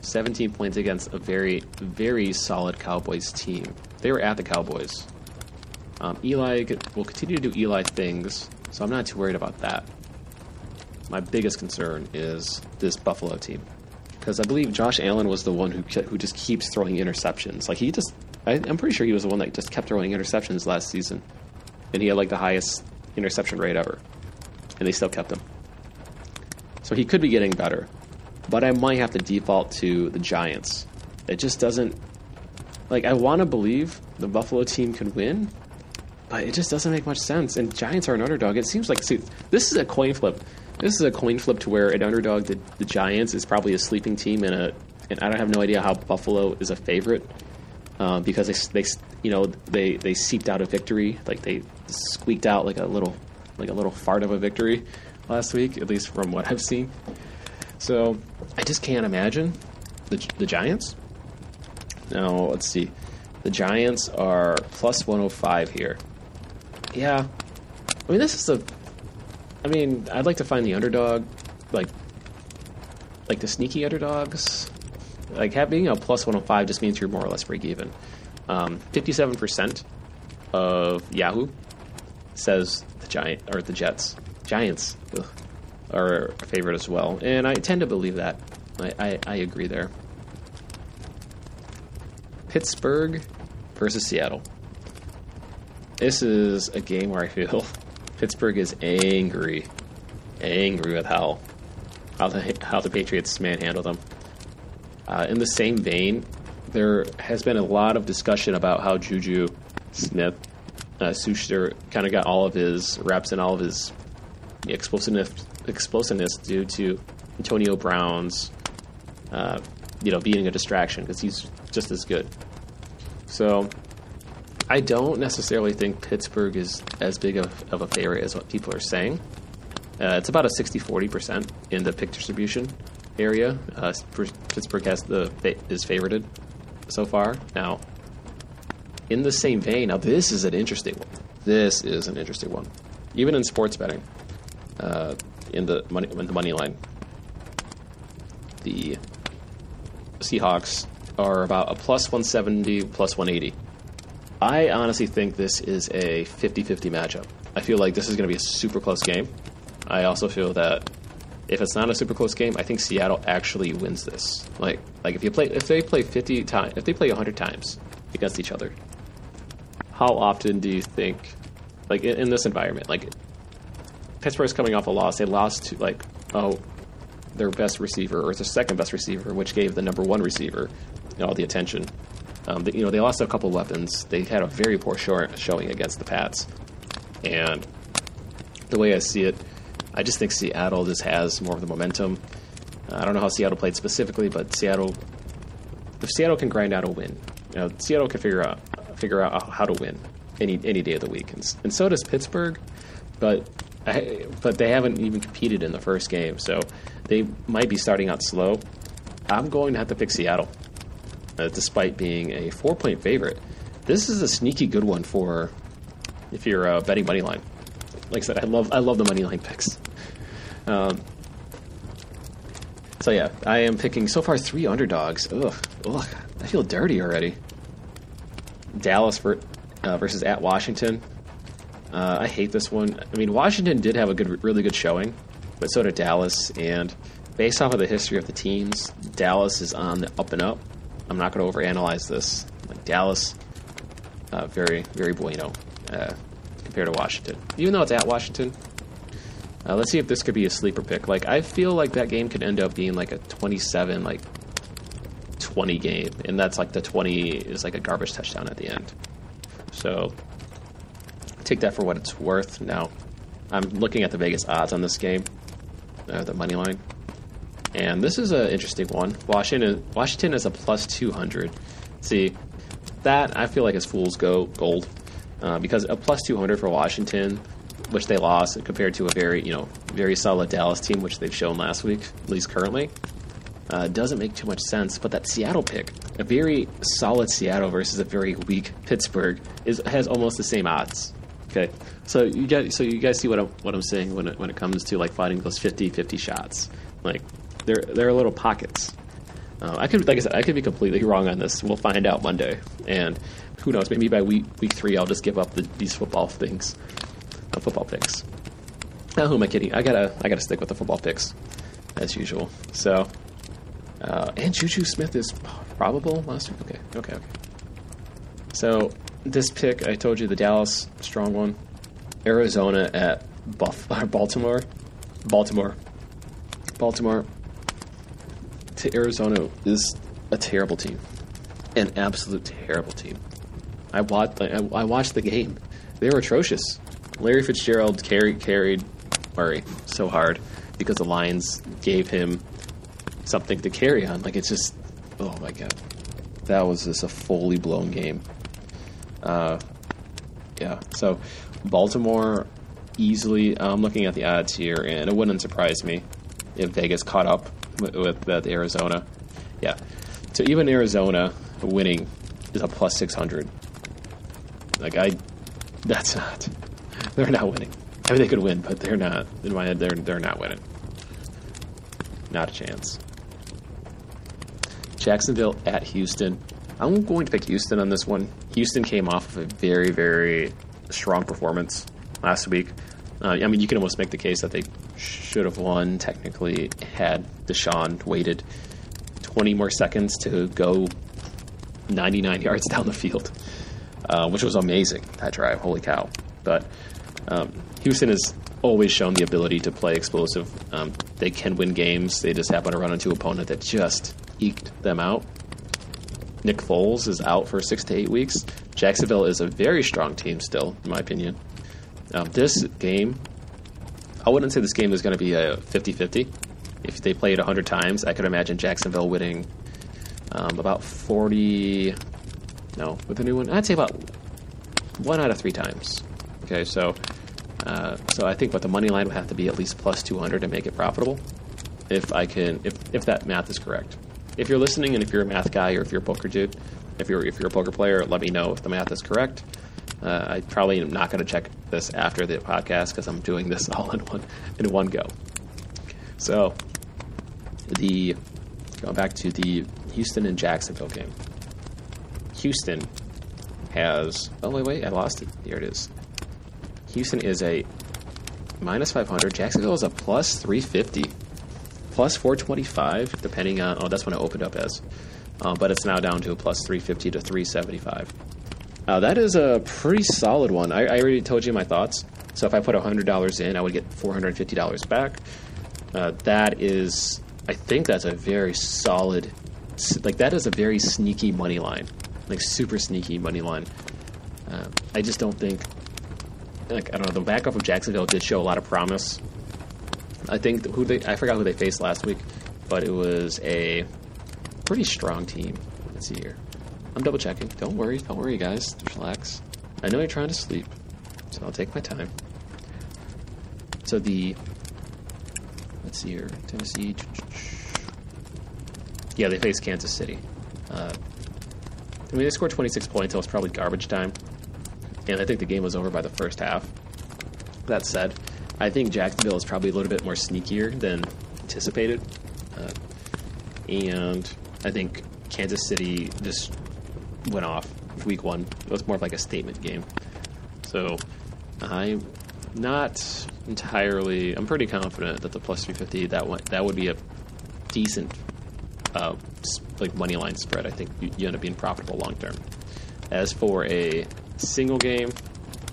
17 points against a very, very solid Cowboys team. They were at the Cowboys. Eli will continue to do Eli things, so I'm not too worried about that. My biggest concern is this Buffalo team, because I believe Josh Allen was the one who just keeps throwing interceptions. I'm pretty sure he was the one that just kept throwing interceptions last season, and he had the highest interception rate ever, and they still kept him. So he could be getting better, but I might have to default to the Giants. It just doesn't Like, I want to believe the Buffalo team could win, but it just doesn't make much sense. And Giants are an underdog. It seems like, see, this is a coin flip. This is a coin flip to where an underdog, the Giants, is probably a sleeping team, and I have no idea how Buffalo is a favorite because they seeped out a victory, like they squeaked out like a little fart of a victory last week, at least from what I've seen. So I just can't imagine the Giants. Now, let's see. The Giants are plus 105 here. Yeah. I mean, I'd like to find the underdog, like the sneaky underdogs. Like, having a plus 105 just means you're more or less break even. 57% of Yahoo says the Giants are a favorite as well, and I tend to believe that. I agree there. Pittsburgh versus Seattle. This is a game where I feel Pittsburgh is angry with how the Patriots manhandle them. In the same vein, there has been a lot of discussion about how JuJu Smith-Schuster kind of got all of his reps and all of his explosiveness due to Antonio Brown's, being a distraction, because he's just as good. So I don't necessarily think Pittsburgh is as big of a favorite as what people are saying. It's about a 60-40% in the pick distribution area. Pittsburgh is favorited so far. Now, in the same vein, this is an interesting one. Even in sports betting, in the money line, the Seahawks are about a plus 170, plus 180. I honestly think this is a 50-50 matchup. I feel like this is going to be a super close game. I also feel that if it's not a super close game, I think Seattle actually wins this. Like if they play 100 times against each other, how often do you think, like in this environment, like Pittsburgh's coming off a loss. They lost to their best receiver, or their second best receiver, which gave the number one receiver all the attention. They lost a couple weapons. They had a very poor showing against the Pats, and the way I see it, I just think Seattle just has more of the momentum. I don't know how Seattle played specifically, but if Seattle can grind out a win, Seattle can figure out how to win any day of the week, and so does Pittsburgh, but they haven't even competed in the first game, so they might be starting out slow. I'm going to have to pick Seattle, despite being a 4-point favorite. This is a sneaky good one for if you're betting money line. Like I said, I love the money line picks. So yeah, I am picking so far 3 underdogs. Ugh, I feel dirty already. Dallas versus at Washington. I hate this one. I mean, Washington did have a really good showing, but so did Dallas. And based off of the history of the teams, Dallas is on the up and up. I'm not going to overanalyze this. Like Dallas, very very bueno. Compared to Washington, even though it's at Washington. Let's see if this could be a sleeper pick. Like, I feel like that game could end up being like a 27, like 20 game, and that's like the 20 is like a garbage touchdown at the end. So take that for what it's worth. Now, I'm looking at the Vegas odds on this game, the money line, and this is an interesting one. Washington is a plus 200. See, that I feel like is fool's gold. Because a plus 200 for Washington, which they lost, compared to a very solid Dallas team, which they've shown last week, at least currently, doesn't make too much sense. But that Seattle pick, a very solid Seattle versus a very weak Pittsburgh, has almost the same odds. Okay, so you guys see what I'm saying when it comes to like fighting those 50-50 shots. Like they're little pockets. I could be completely wrong on this. We'll find out Monday. And who knows? Maybe by week 3, I'll just give up these football picks. Now, who am I kidding? I gotta stick with the football picks, as usual. So, and JuJu Smith is probable last week. Okay. So this pick, I told you, the Dallas strong one, Arizona at Baltimore. Arizona is a terrible team. an absolute terrible team. I watched the game. They were atrocious. Larry Fitzgerald carried Murray so hard because the Lions gave him something to carry on. Like, it's just, oh my God. That was just a fully blown game. Yeah, so Baltimore easily, I'm looking at the odds here, and it wouldn't surprise me if Vegas caught up with Arizona. Yeah, so even Arizona winning is a plus 600. Like, that's not, they're not winning. I mean, they could win, but they're not. In my head, they're not winning. Not a chance. Jacksonville at Houston. I'm going to pick Houston on this one. Houston came off of a very, very strong performance last week. I mean, you can almost make the case that they should have won, technically, had Deshaun waited 20 more seconds to go 99 yards down the field, which was amazing, that drive. Holy cow. But Houston has always shown the ability to play explosive. They can win games. They just happen to run into an opponent that just eked them out. Nick Foles is out for 6 to 8 weeks. Jacksonville is a very strong team still, in my opinion. This game, I wouldn't say this game is going to be a 50-50. If they play it 100 times, I could imagine Jacksonville winning about 40... No, with the new one, I'd say about 1 out of 3 times. Okay, so I think what the money line would have to be at least plus 200 to make it profitable, if that math is correct. If you're listening and if you're a math guy or if you're a poker dude, if you're a poker player, let me know if the math is correct. I probably am not going to check this after the podcast because I'm doing this all in one go. So, going back to the Houston and Jacksonville game. Houston has... Oh, wait, I lost it. Here it is. Houston is a minus 500. Jacksonville is a plus 350. Plus 425, depending on... Oh, that's when it opened up as. But it's now down to a plus 350 to 375. That is a pretty solid one. I already told you my thoughts. So if I put $100 in, I would get $450 back. That is... I think that's a very solid... Like, that is a very sneaky money line. Like, super sneaky money line. I just don't think... Like, I don't know. The backup of Jacksonville did show a lot of promise. I think I forgot who they faced last week, but it was a pretty strong team. Let's see here. I'm double checking. Don't worry, guys. Relax. I know you're trying to sleep, so I'll take my time. So let's see here, Tennessee. Yeah, they faced Kansas City. I mean, they scored 26 points. It was probably garbage time, and I think the game was over by the first half. That said, I think Jacksonville is probably a little bit more sneakier than anticipated. And I think Kansas City just went off week one. It was more of like a statement game. So I'm not entirely... I'm pretty confident that the plus 350, that would be a decent like money line spread. I think you end up being profitable long term. As for a single game,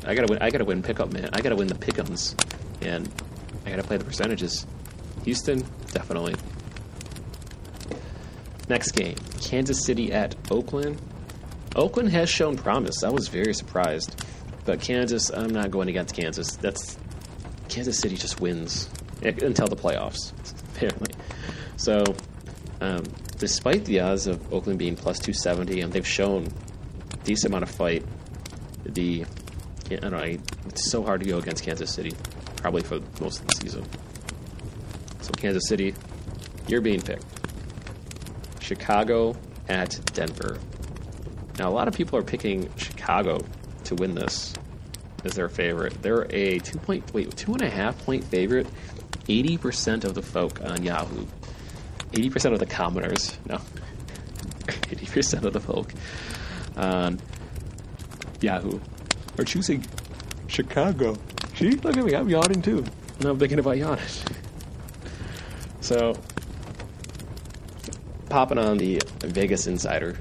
I gotta win pickup, man. I gotta win the pick'ems. And I got to play the percentages. Houston, definitely. Next game, Kansas City at Oakland. Oakland has shown promise. I was very surprised. But Kansas, I'm not going against Kansas. Kansas City just wins until the playoffs, apparently. So despite the odds of Oakland being plus 270, and they've shown a decent amount of fight, I don't know, it's so hard to go against Kansas City. Probably for most of the season. So Kansas City, you're being picked. Chicago at Denver. Now, a lot of people are picking Chicago to win this as their favorite. They're a 2.5 point favorite. 80% of the folk on Yahoo. 80% of the commoners. No. 80% of the folk on Yahoo are choosing Chicago. See, look at me, I'm yawning too. Now I'm thinking about yawning. So, popping on the Vegas Insider,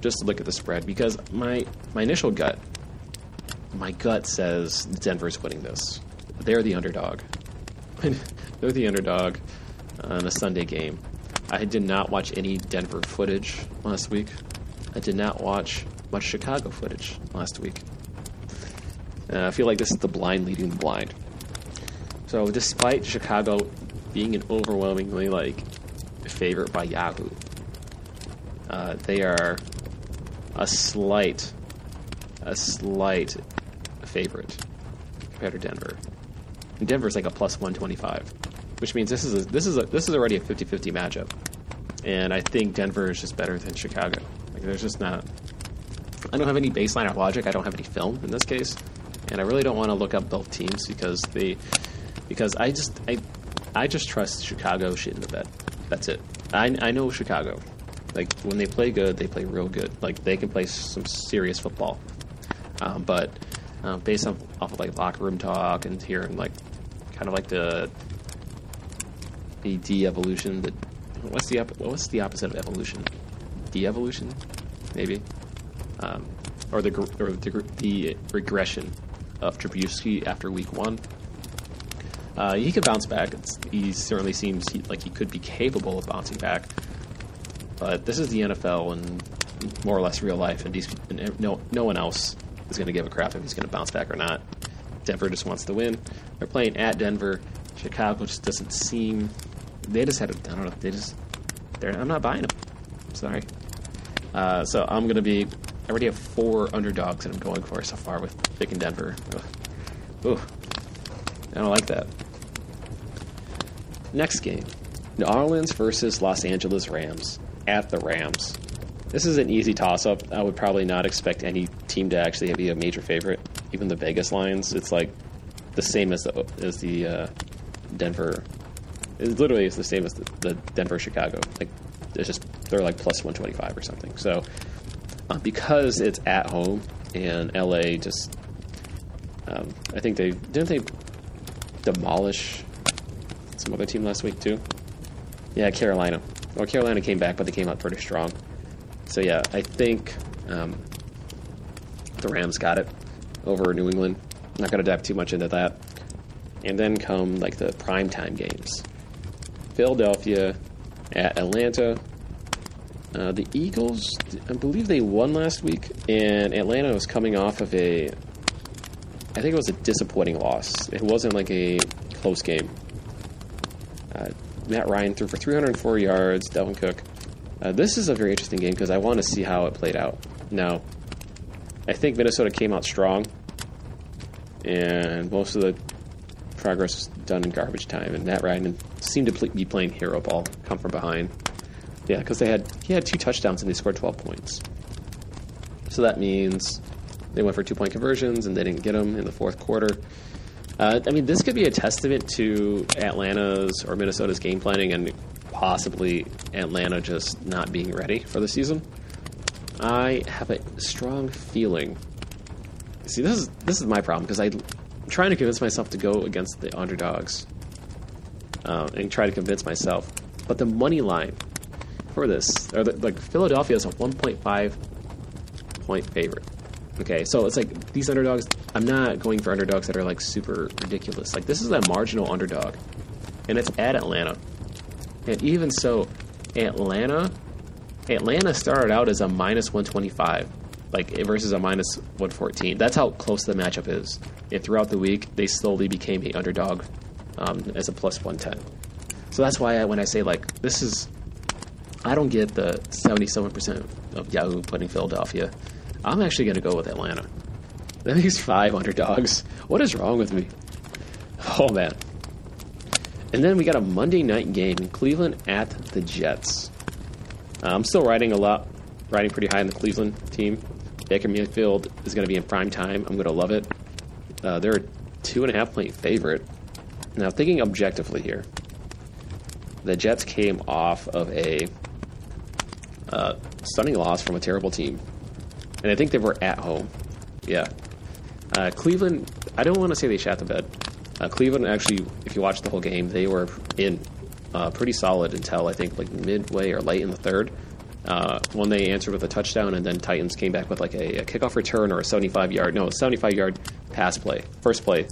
just to look at the spread, because my initial gut, my gut says Denver's winning this. They're the underdog. They're the underdog on a Sunday game. I did not watch any Denver footage last week. I did not watch much Chicago footage last week. I feel like this is the blind leading the blind. So despite Chicago being an overwhelmingly favorite by Yahoo, they are a slight favorite compared to Denver. And Denver's like a plus 125, which means this is already a 50-50 matchup. And I think Denver is just better than Chicago. There's just not... I don't have any baseline or logic. I don't have any film in this case. And I really don't want to look up both teams because I just trust Chicago shit in the bed. That's it. I know Chicago. When they play good, they play real good. They can play some serious football. But based off of locker room talk and hearing, the de-evolution, what's the opposite of evolution? De-evolution, maybe? Or the regression of Trubisky after week one. He could bounce back. He certainly seems like he could be capable of bouncing back. But this is the NFL and more or less real life, and no one else is going to give a crap if he's going to bounce back or not. Denver just wants to win. They're playing at Denver. Chicago just doesn't seem... They just had a... I don't know. I'm not buying them. Sorry. So I'm going to be... I already have 4 underdogs that I'm going for so far with picking Denver. Ugh. Ooh. I don't like that. Next game. New Orleans versus Los Angeles Rams. At the Rams. This is an easy toss-up. I would probably not expect any team to actually be a major favorite. Even the Vegas lines, it's the same as the Denver. It literally is the same as the Denver Chicago. It's just they're plus 125 or something. So because it's at home and LA just, I think didn't they demolish some other team last week too? Yeah, Carolina. Well, Carolina came back, but they came out pretty strong. So yeah, I think the Rams got it over New England. I'm not going to dive too much into that. And then come the primetime games. Philadelphia at Atlanta. The Eagles, I believe they won last week, and Atlanta was coming off of I think it was a disappointing loss. It wasn't a close game. Matt Ryan threw for 304 yards, Dalvin Cook. This is a very interesting game because I want to see how it played out. Now, I think Minnesota came out strong, and most of the progress was done in garbage time, and Matt Ryan seemed to be playing hero ball, come from behind. Yeah, because he had 2 touchdowns and they scored 12 points. So that means they went for 2-point conversions and they didn't get them in the fourth quarter. This could be a testament to Atlanta's or Minnesota's game planning and possibly Atlanta just not being ready for the season. I have a strong feeling. See, this is my problem because I'm trying to convince myself to go against the underdogs and try to convince myself. But the money line for this, or Philadelphia is a 1.5-point favorite. Okay, so it's these underdogs. I'm not going for underdogs that are super ridiculous. This is a marginal underdog, and it's at Atlanta. And even so, Atlanta started out as a minus 125, versus a minus 114. That's how close the matchup is. And throughout the week, they slowly became the underdog as a plus 110. So that's why when I say this is, I don't get the 77% of Yahoo putting Philadelphia. I'm actually going to go with Atlanta. That makes 5 underdogs. What is wrong with me? Oh, man. And then we got a Monday night game in Cleveland at the Jets. I'm still riding pretty high on the Cleveland team. Baker Mayfield is going to be in prime time. I'm going to love it. They're a 2.5-point favorite. Now, thinking objectively here, the Jets came off of a stunning loss from a terrible team. And I think they were at home. Yeah. Cleveland, I don't want to say they shat the bed. Cleveland, actually, if you watch the whole game, they were in pretty solid until, I think, midway or late in the third. When they answered with a touchdown, and then Titans came back with a kickoff return or a 75-yard pass play, first play,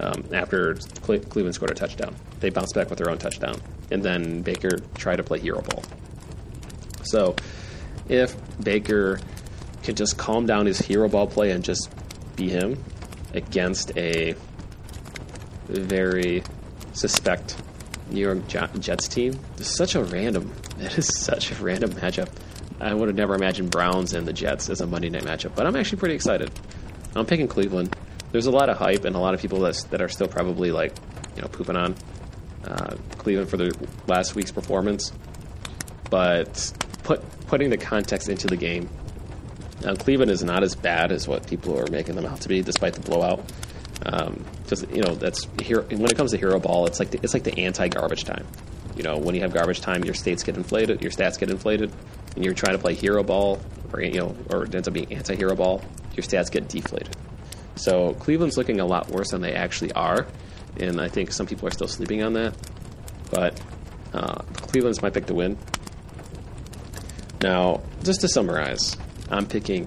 after Cleveland scored a touchdown. They bounced back with their own touchdown. And then Baker tried to play hero ball. So if Baker could just calm down his hero ball play and just be him against a very suspect New York Jets team. It is such a random matchup. I would have never imagined Browns and the Jets as a Monday night matchup, but I'm actually pretty excited. I'm picking Cleveland. There's a lot of hype and a lot of people that are still probably pooping on Cleveland for the last week's performance. But putting the context into the game, Cleveland is not as bad as what people are making them out to be, despite the blowout. That's hero, when it comes to hero ball, it's like the anti-garbage time. When you have garbage time, your stats get inflated, and you're trying to play hero ball, or it ends up being anti-hero ball. Your stats get deflated. So Cleveland's looking a lot worse than they actually are, and I think some people are still sleeping on that. But Cleveland's my pick to win. Now, just to summarize, I'm picking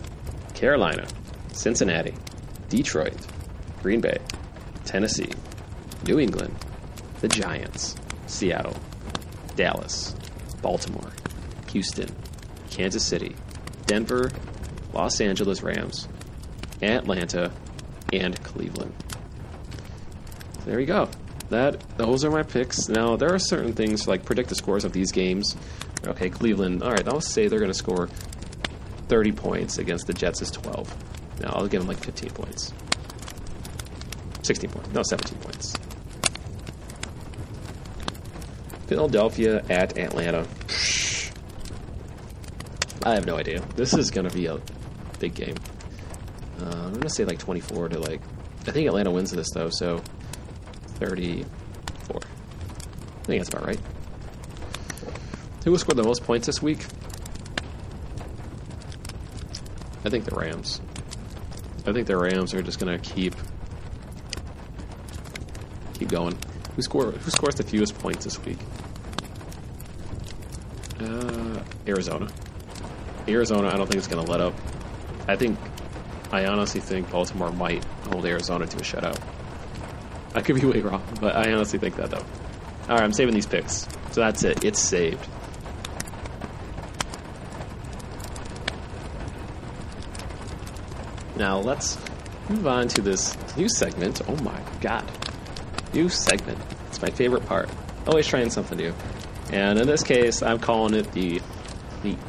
Carolina, Cincinnati, Detroit, Green Bay, Tennessee, New England, the Giants, Seattle, Dallas, Baltimore, Houston, Kansas City, Denver, Los Angeles Rams, Atlanta, and Cleveland. There you go. Those are my picks. Now, there are certain things like predict the scores of these games. Okay, Cleveland, all right, I'll say they're going to score 30 points against the Jets is 12. Now, I'll give them 15 points. 16 points. No, 17 points. Philadelphia at Atlanta. I have no idea. This is going to be a big game. I'm going to say 24 to I think Atlanta wins this, though, so 34. I think that's about right. Who scored the most points this week? I think the Rams. I think the Rams are just going to keep going. Who scores the fewest points this week? Arizona. Arizona, I don't think it's going to let up. I honestly think Baltimore might hold Arizona to a shutout. I could be way wrong, but I honestly think that, though. All right, I'm saving these picks. So that's it. It's saved. Now let's move on to this new segment. Oh, my God. New segment. It's my favorite part. Always trying something new. And in this case, I'm calling it the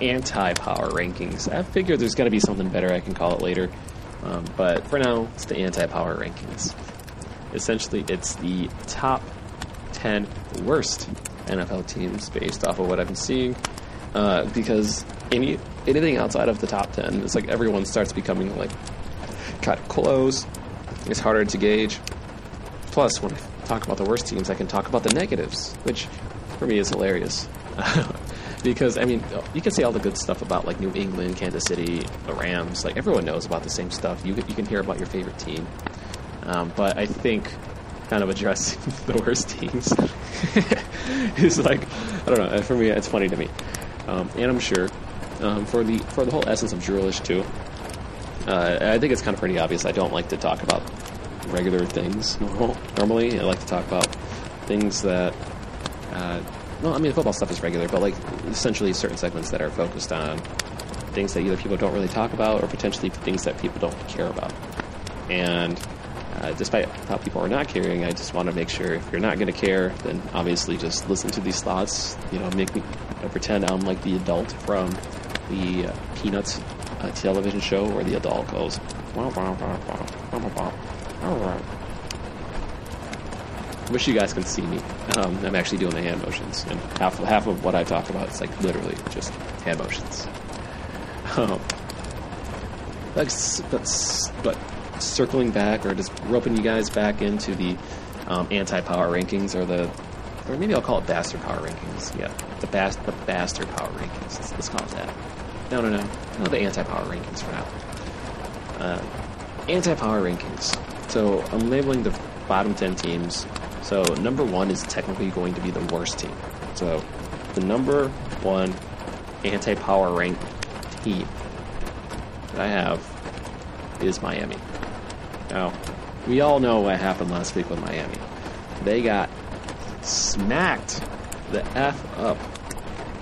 anti-power rankings. I figured there's going to be something better I can call it later. But for now, it's the anti-power rankings. Essentially, it's the top 10 worst NFL teams based off of what I've been seeing. Because anything outside of the top 10, it's like everyone starts becoming kind of close. It's harder to gauge. Plus, when I talk about the worst teams, I can talk about the negatives, which for me is hilarious. Because, you can say all the good stuff about, New England, Kansas City, the Rams. Everyone knows about the same stuff. You can hear about your favorite team. But I think kind of addressing the worst teams is, I don't know. For me, it's funny to me. And I'm sure for the whole essence of Droolish, too, I think it's kind of pretty obvious. I don't like to talk about regular things normally. I like to talk about things that... football stuff is regular, but essentially certain segments that are focused on things that either people don't really talk about or potentially things that people don't care about. And despite how people are not caring, I just want to make sure if you're not going to care, then obviously just listen to these thoughts. Pretend I'm like the adult from the Peanuts television show where the adult goes, wah, wah, wah, wah, wah, wah, wah, wah. I wish you guys can see me. I'm actually doing the hand motions, and half of what I talk about is literally just hand motions. But circling back, or just roping you guys back into the anti-power rankings, or maybe I'll call it bastard power rankings. Yeah, the bastard power rankings. Let's call it that. No, the anti-power rankings for now. Anti-power rankings. So I'm labeling the bottom 10 teams. So number one is technically going to be the worst team. So the number one anti-power ranked team that I have is Miami. Now, we all know what happened last week with Miami. They got smacked the F up.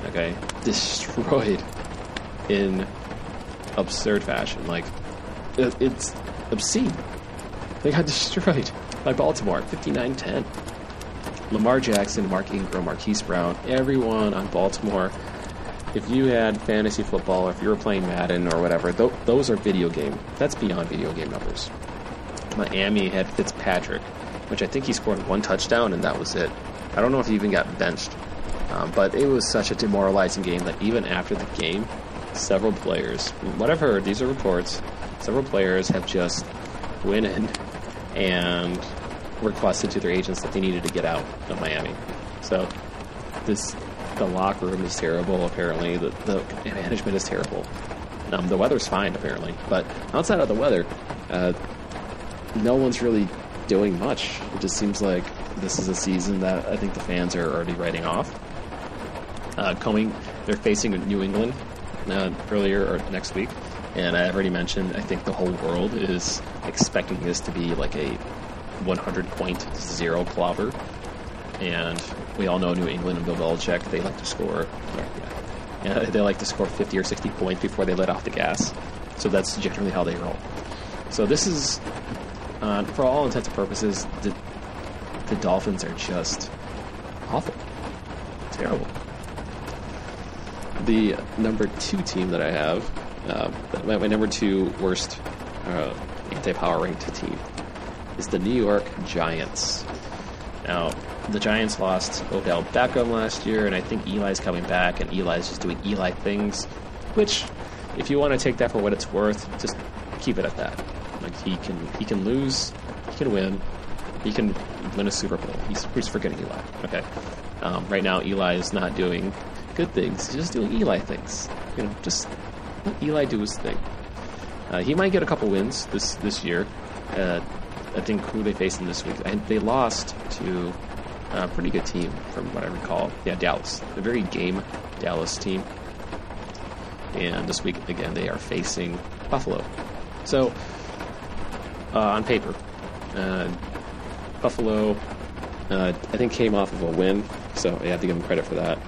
Okay? Destroyed. in absurd fashion. Like, it's obscene. They got destroyed by Baltimore, 59-10. Lamar Jackson, Mark Ingram, Marquise Brown, everyone on Baltimore. If you had fantasy football, or if you were playing Madden or whatever, those are video game. That's beyond video game numbers. Miami had Fitzpatrick, which I think he scored one touchdown, and that was it. I don't know if he even got benched. But it was such a demoralizing game that even after the game, several players, from what I've heard, these are reports, several players have just went in and requested to their agents that they needed to get out of Miami. So the locker room is terrible, apparently. The management is terrible. The weather's fine, apparently. But outside of the weather, no one's really doing much. It just seems like this is a season that I think the fans are already writing off. They're facing New England earlier or next week, and I've already mentioned I think the whole world is expecting this to be like a 100-point clobber, and we all know New England and Bill Belichick, they like to score. They like to score 50 or 60 points before they let off the gas, so that's generally how they roll. So this is, for all intents and purposes, the Dolphins are just awful, terrible. The number two team that I have, my number two worst anti-power ranked team, is the New York Giants. Now, the Giants lost Odell Beckham last year, and I think Eli's coming back, and Eli's just doing Eli things, which, if you want to take that for what it's worth, just keep it at that. Like, he can lose, he can win, he can win a Super Bowl. He's forgetting Eli. Okay, right now Eli is not doing good things. He's just doing Eli things. You know, just let Eli do his thing. He might get a couple wins this year. I think who they faced in this week, they lost to a pretty good team from what I recall. Yeah, Dallas, a very game Dallas team. And this week again, they are facing Buffalo. So on paper, Buffalo, I think came off of a win, so I have to give them credit for that.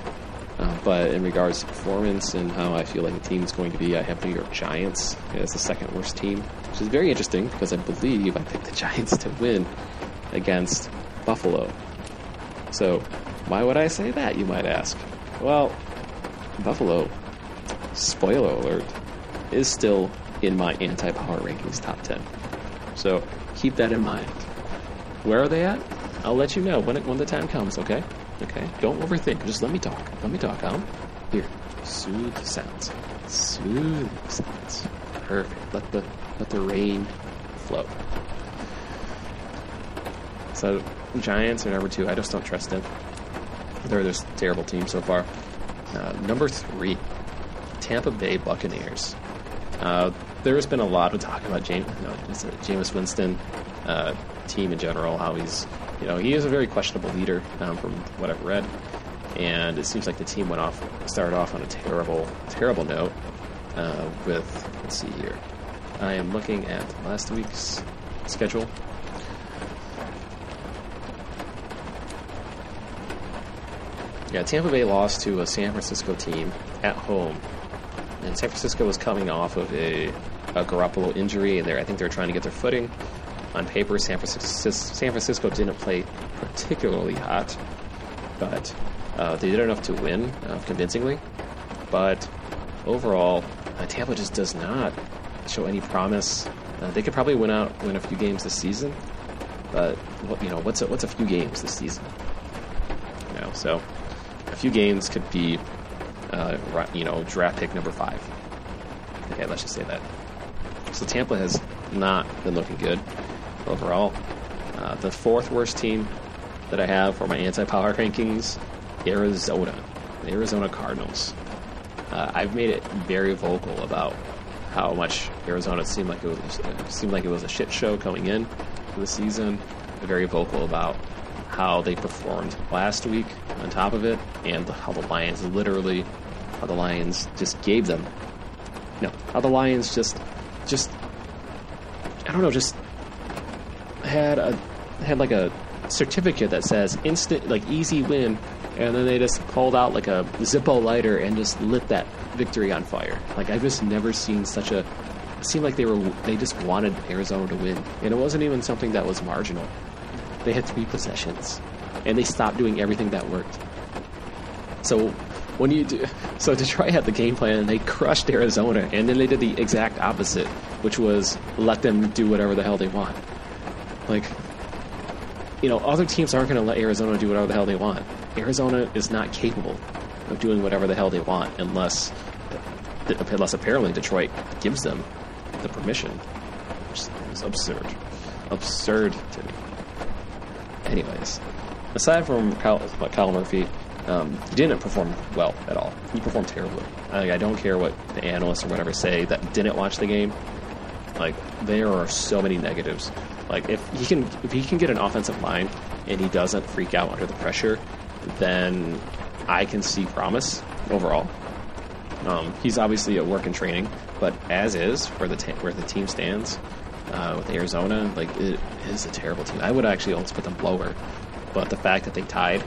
But in regards to performance and how I feel like the team's going to be, I have the New York Giants as the second worst team, which is very interesting because I picked the Giants to win against Buffalo. So why would I say that, you might ask? Well, Buffalo, spoiler alert, is still in my anti-power rankings top 10. So keep that in mind. Where are they at? I'll let you know when the time comes, okay? Okay, don't overthink. Just let me talk. Alan. Here, soothe the sounds. Perfect. Let the rain flow. So, Giants are number two. I just don't trust them. They're this terrible team so far. Number three, Tampa Bay Buccaneers. There has been a lot of talk about Jameis Winston, team in general, how he's... You know, he is a very questionable leader from what I've read, and it seems like the team started off on a terrible, terrible note with, let's see here. I am looking at last week's schedule. Yeah, Tampa Bay lost to a San Francisco team at home, and San Francisco was coming off of a Garoppolo injury, and I think they were trying to get their footing. On paper, San Francisco didn't play particularly hot, but they did enough to win convincingly. But overall, Tampa just does not show any promise. They could probably win a few games this season, but what's a few games this season? You know, so a few games could be draft pick number 5. Okay, let's just say that. So Tampa has not been looking good. Overall, the fourth worst team that I have for my anti-power rankings, the Arizona Cardinals. I've made it very vocal about how much Arizona seemed like it was a shit show coming in for the season. Very vocal about how they performed last week on top of it, and how the Lions just gave them. No, how the Lions just had like a certificate that says instant, like easy win, and then they just pulled out like a Zippo lighter and just lit that victory on fire. Like, I've just never seen such a. It seemed like they just wanted Arizona to win, and it wasn't even something that was marginal. They had 3 possessions, and they stopped doing everything that worked. So when you do, so Detroit had the game plan, and they crushed Arizona, and then they did the exact opposite, which was let them do whatever the hell they want. Like, you know, other teams aren't going to let Arizona do whatever the hell they want. Arizona is not capable of doing whatever the hell they want unless apparently Detroit gives them the permission, which is absurd. Absurd to me. Anyways, aside from Kyle Murphy, he didn't perform well at all. He performed terribly. I don't care what the analysts or whatever say that didn't watch the game. Like, there are so many negatives. Like, if he can get an offensive line and he doesn't freak out under the pressure, then I can see promise overall. He's obviously at work and training, but as is where the team stands with Arizona, like, it is a terrible team. I would actually almost put them lower, but the fact that they tied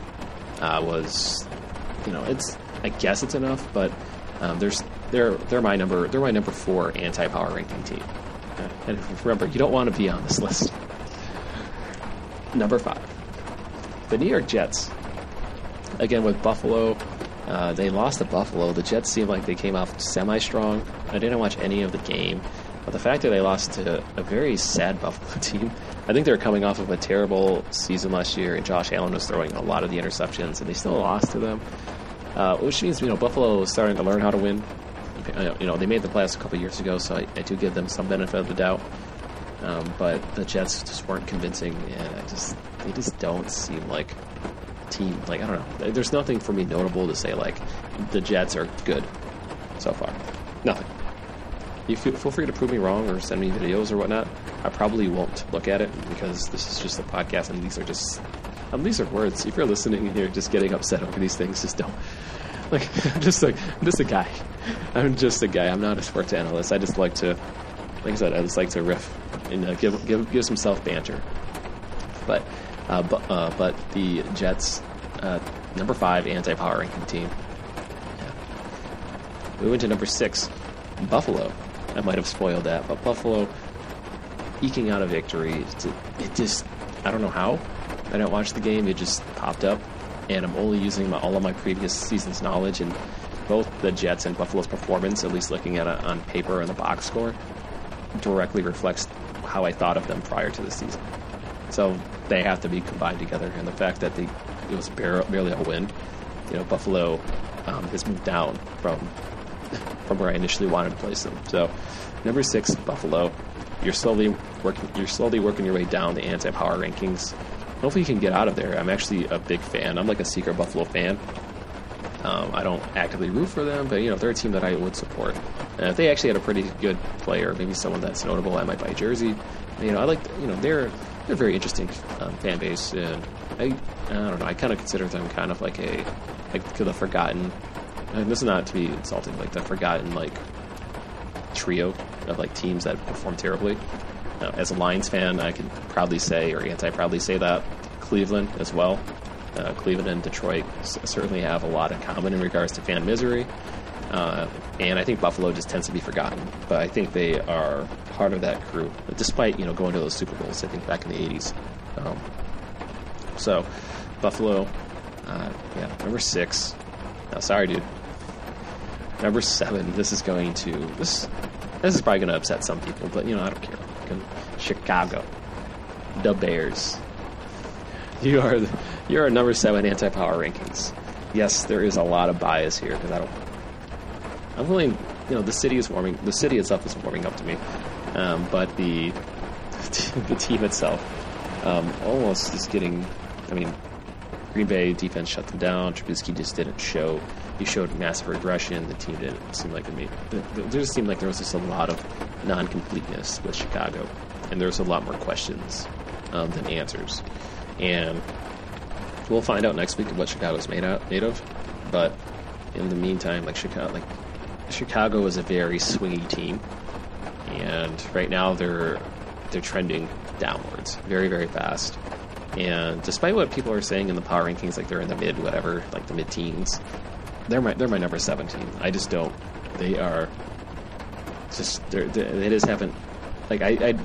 was, you know, it's, I guess it's enough, but they're my number 4 anti-power ranking team. And remember, you don't want to be on this list. Number 5, the New York Jets. Again, with Buffalo, they lost to Buffalo. The Jets seemed like they came off semi-strong. I didn't watch any of the game, but the fact that they lost to a very sad Buffalo team, I think they were coming off of a terrible season last year, and Josh Allen was throwing a lot of the interceptions, and they still lost to them, which means, you know, Buffalo is starting to learn how to win. You know, they made the playoffs a couple years ago, so I do give them some benefit of the doubt. But the Jets just weren't convincing, and they just don't seem like a team. Like, I don't know. There's nothing for me notable to say, like, the Jets are good so far. Nothing. You feel free to prove me wrong or send me videos or whatnot. I probably won't look at it because this is just a podcast, and these are words. If you're listening and you're just getting upset over these things, just don't. Like, I'm just a guy. I'm just a guy. I'm not a sports analyst. I just like to, like I said, I just like to riff and give some self banter. But the Jets, number 5 anti-power ranking team. Yeah. We went to number 6, Buffalo. I might have spoiled that, but Buffalo eking out a victory. It just, I don't know how. I didn't watch the game. It just popped up. And I'm only using all of my previous season's knowledge, and both the Jets and Buffalo's performance, at least looking at it on paper and the box score, directly reflects how I thought of them prior to the season. So they have to be combined together, and the fact that it was barely a win, you know, Buffalo has moved down from where I initially wanted to place them. So number 6, Buffalo, you're slowly working your way down the anti-power rankings. Hopefully you can get out of there. I'm actually a big fan. I'm like a secret Buffalo fan. I don't actively root for them, but, you know, they're a team that I would support. And if they actually had a pretty good player, maybe someone that's notable, I might buy a jersey. You know, I like, you know, they're a very interesting fan base, and I don't know. I kind of consider them kind of like the forgotten. And this is not to be insulting, like the forgotten like trio of like teams that perform terribly. As a Lions fan, I can proudly say, or anti-proudly say that, Cleveland as well. Cleveland and Detroit certainly have a lot in common in regards to fan misery. And I think Buffalo just tends to be forgotten. But I think they are part of that crew, despite, you know, going to those Super Bowls, I think, back in the 80s. So, Buffalo, yeah, number 6. No, sorry, dude. Number 7, this is probably going to upset some people, but, you know, I don't care. Chicago, the Bears. You're a number 7 anti-power rankings. Yes, there is a lot of bias here because I'm willing. You know, the city itself is warming up to me, but the team itself almost is getting. I mean, Green Bay defense shut them down. Trubisky just didn't show. He showed massive regression. The team didn't seem like there was just a lot of non-completeness with Chicago, and there's a lot more questions than answers, and we'll find out next week what Chicago's made of. But in the meantime, Chicago is a very swingy team, and right now they're trending downwards very, very fast. And despite what people are saying in the power rankings, like they're in the mid whatever, like the mid-teens, they're my number 17. I just don't. They are just they just haven't. Like I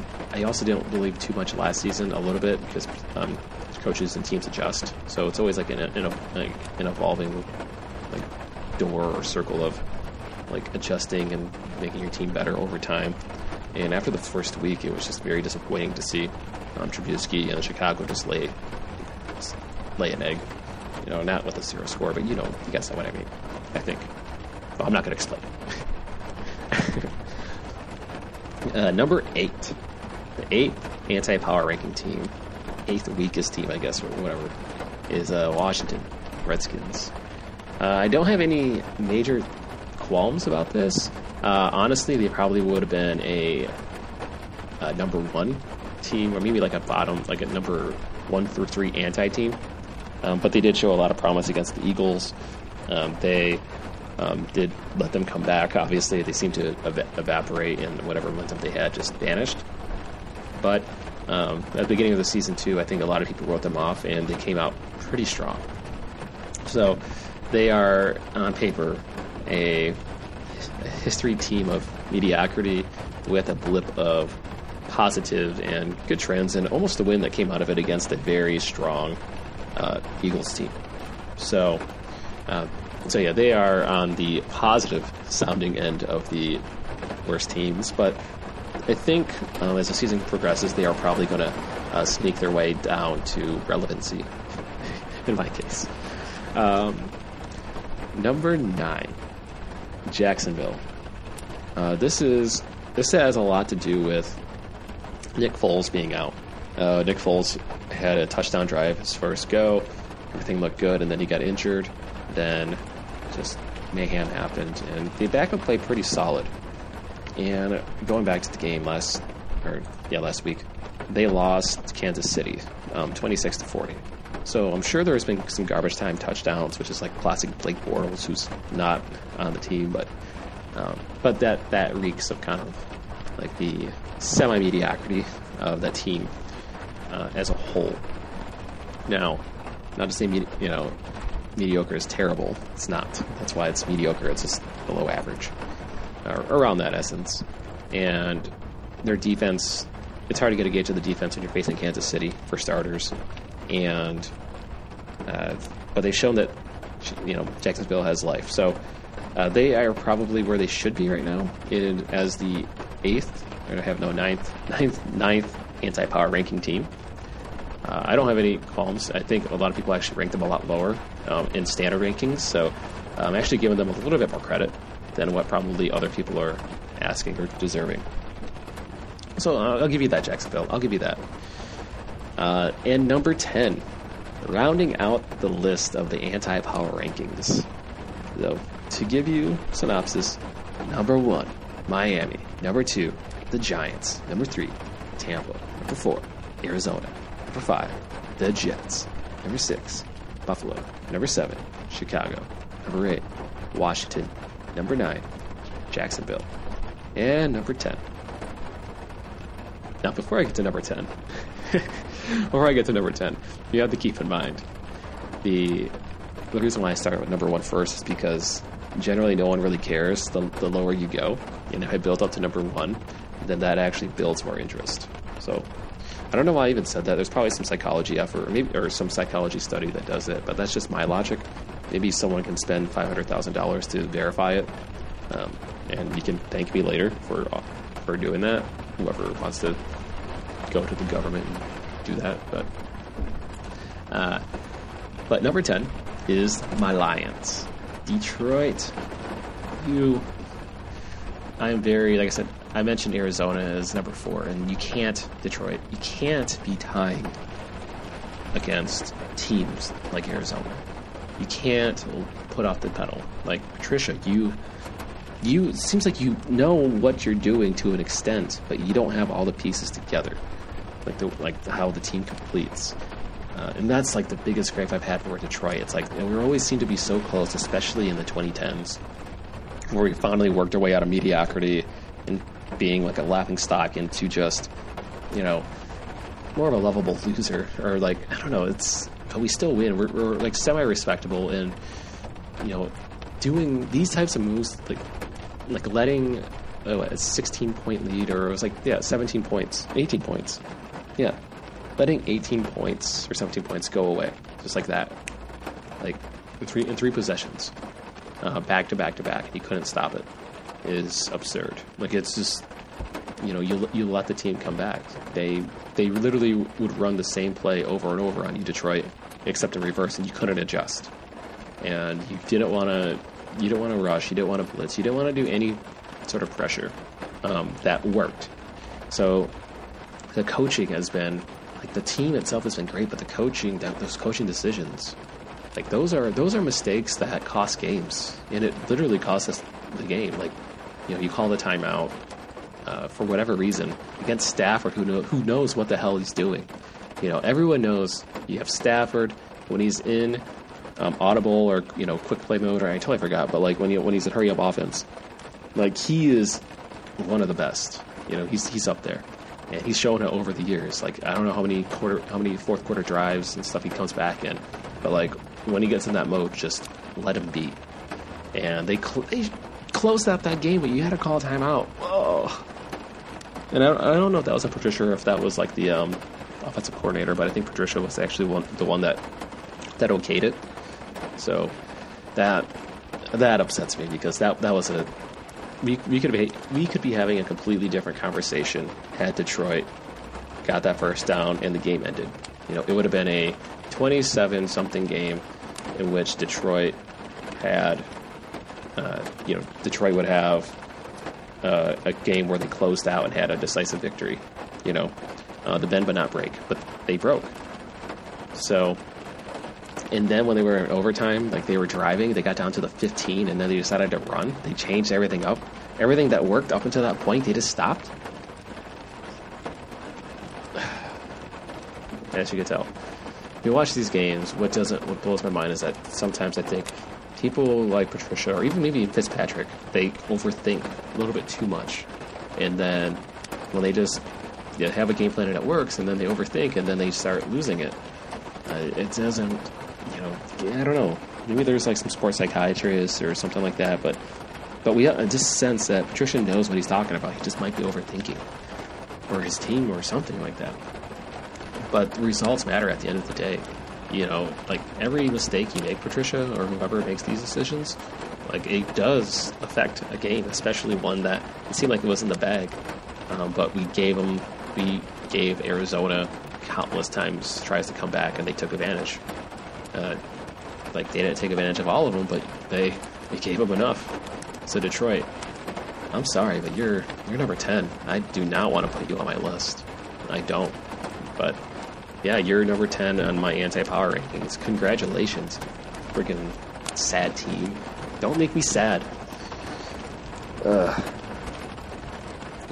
also didn't believe too much last season. A little bit because coaches and teams adjust. So it's always like an evolving like door or circle of like adjusting and making your team better over time. And after the first week, it was just very disappointing to see Trubisky and Chicago just lay an egg. You know, not with a zero score, but you know, you guys know what I mean. I think. Well, I'm not going to explain it. Number 8. The 8th anti-power ranking team, 8th weakest team, I guess, or whatever, is Washington Redskins. I don't have any major qualms about this. Honestly, they probably would have been a number 1 team, or maybe like a bottom, like a number 1 through 3 anti-team. But they did show a lot of promise against the Eagles. They did let them come back. Obviously, they seemed to evaporate, and whatever momentum they had just vanished. But at the beginning of the season, too, I think a lot of people wrote them off, and they came out pretty strong. So they are, on paper, a history team of mediocrity with a blip of positive and good trends, and almost a win that came out of it against a very strong Eagles team. So yeah, they are on the positive sounding end of the worst teams, but I think as the season progresses, they are probably going to sneak their way down to relevancy in my case. Number 9, Jacksonville. This has a lot to do with Nick Foles being out. Nick Foles had a touchdown drive his first go. Everything looked good, and then he got injured. Then just mayhem happened, and the backup played pretty solid. And going back to the game last week, they lost Kansas City 26-40. So I'm sure there's been some garbage time touchdowns, which is like classic Blake Bortles, who's not on the team, but that reeks of kind of like the semi-mediocrity of that team as a whole. Now, not to say mediocre is terrible. It's not. That's why it's mediocre. It's just below average, or around that essence. And their defense, it's hard to get a gauge of the defense when you're facing Kansas City, for starters. And but they've shown that Jacksonville has life. So they are probably where they should be right now, as the 8th. I have no ninth anti-power ranking team. I don't have any qualms. I think a lot of people actually rank them a lot lower in standard rankings, so I'm actually giving them a little bit more credit than what probably other people are asking or deserving. So I'll give you that, Jacksonville. I'll give you that. And number 10, rounding out the list of the anti-power rankings. So to give you synopsis, number 1, Miami. Number 2, the Giants. Number 3, Tampa. Number 4, Arizona. Number 5, the Jets. Number 6, Buffalo. Number 7, Chicago. Number 8, Washington. Number 9, Jacksonville. And number 10. Now, before I get to number 10, you have to keep in mind the reason why I started with number 1 first is because generally no one really cares the lower you go. And if I build up to number 1, then that actually builds more interest. So I don't know why I even said that. There's probably some psychology effort or some psychology study that does it, but that's just my logic. Maybe someone can spend $500,000 to verify it, and you can thank me later for doing that, whoever wants to go to the government and do that. But number 10 is my Lions. Detroit, like I said, I mentioned Arizona as number 4, and you can't be tying against teams like Arizona. You can't put off the pedal. Like, Patricia, you it seems like you know what you're doing to an extent, but you don't have all the pieces together, like how the team completes. And that's like the biggest gripe I've had for Detroit. It's like, we always seem to be so close, especially in the 2010s. Where we finally worked our way out of mediocrity and being like a laughing stock into just, more of a lovable loser, or like, I don't know, it's, but we still win. We're like semi-respectable, and, you know, doing these types of moves, like letting a 16-point lead, or it was like, yeah, 17 points, 18 points. Yeah. Letting 18 points or 17 points go away, just like that. Like, in three possessions, back to back to back, and he couldn't stop it, is absurd. Like, it's just, you know, you let the team come back. They literally would run the same play over and over on you, Detroit, except in reverse, and you couldn't adjust. And you didn't want to rush, you didn't want to blitz, you didn't want to do any sort of pressure that worked. So the coaching has been, like, the team itself has been great, but the coaching, those coaching decisions, like, those are mistakes that cost games, and it literally cost us the game. Like, you know, you call the timeout for whatever reason against Stafford, who knows what the hell he's doing. You know, everyone knows you have Stafford when he's in audible, or, you know, quick play mode, or I totally forgot, but like when he's in hurry up offense, like, he is one of the best. You know, he's up there, and he's shown it over the years. Like, I don't know how many fourth quarter drives and stuff he comes back in, but like, when he gets in that mode, just let him be. And they closed up that game, but you had to call a timeout. Whoa! And I don't know if that was a Patricia, or if that was like the offensive coordinator, but I think Patricia was actually the one that okayed it. So that upsets me, because that was a we could be having a completely different conversation had Detroit got that first down and the game ended. You know, it would have been a 27-something game in which Detroit had, Detroit would have a game where they closed out and had a decisive victory. You know, the bend but not break, but they broke. So, and then when they were in overtime, like, they were driving, they got down to the 15, and then they decided to run. They changed everything up. Everything that worked up until that point, they just stopped. As you can tell, you watch these games, what blows my mind is that sometimes I think people like Patricia, or even maybe Fitzpatrick, they overthink a little bit too much. And then when they just have a game plan and it works, and then they overthink, and then they start losing it. It doesn't, you know, I don't know. Maybe there's like some sports psychiatrist or something like that, but we just sense that Patricia knows what he's talking about. He just might be overthinking, or his team, or something like that. But the results matter at the end of the day. You know, like, every mistake you make, Patricia, or whoever makes these decisions, like, it does affect a game, especially one that it seemed like it was in the bag. But we gave Arizona countless times tries to come back, and they took advantage. Like, they didn't take advantage of all of them, but they gave them enough. So Detroit, I'm sorry, but you're number 10. I do not want to put you on my list. I don't. But yeah, you're number 10 on my anti-power rankings. Congratulations, freaking sad team. Don't make me sad.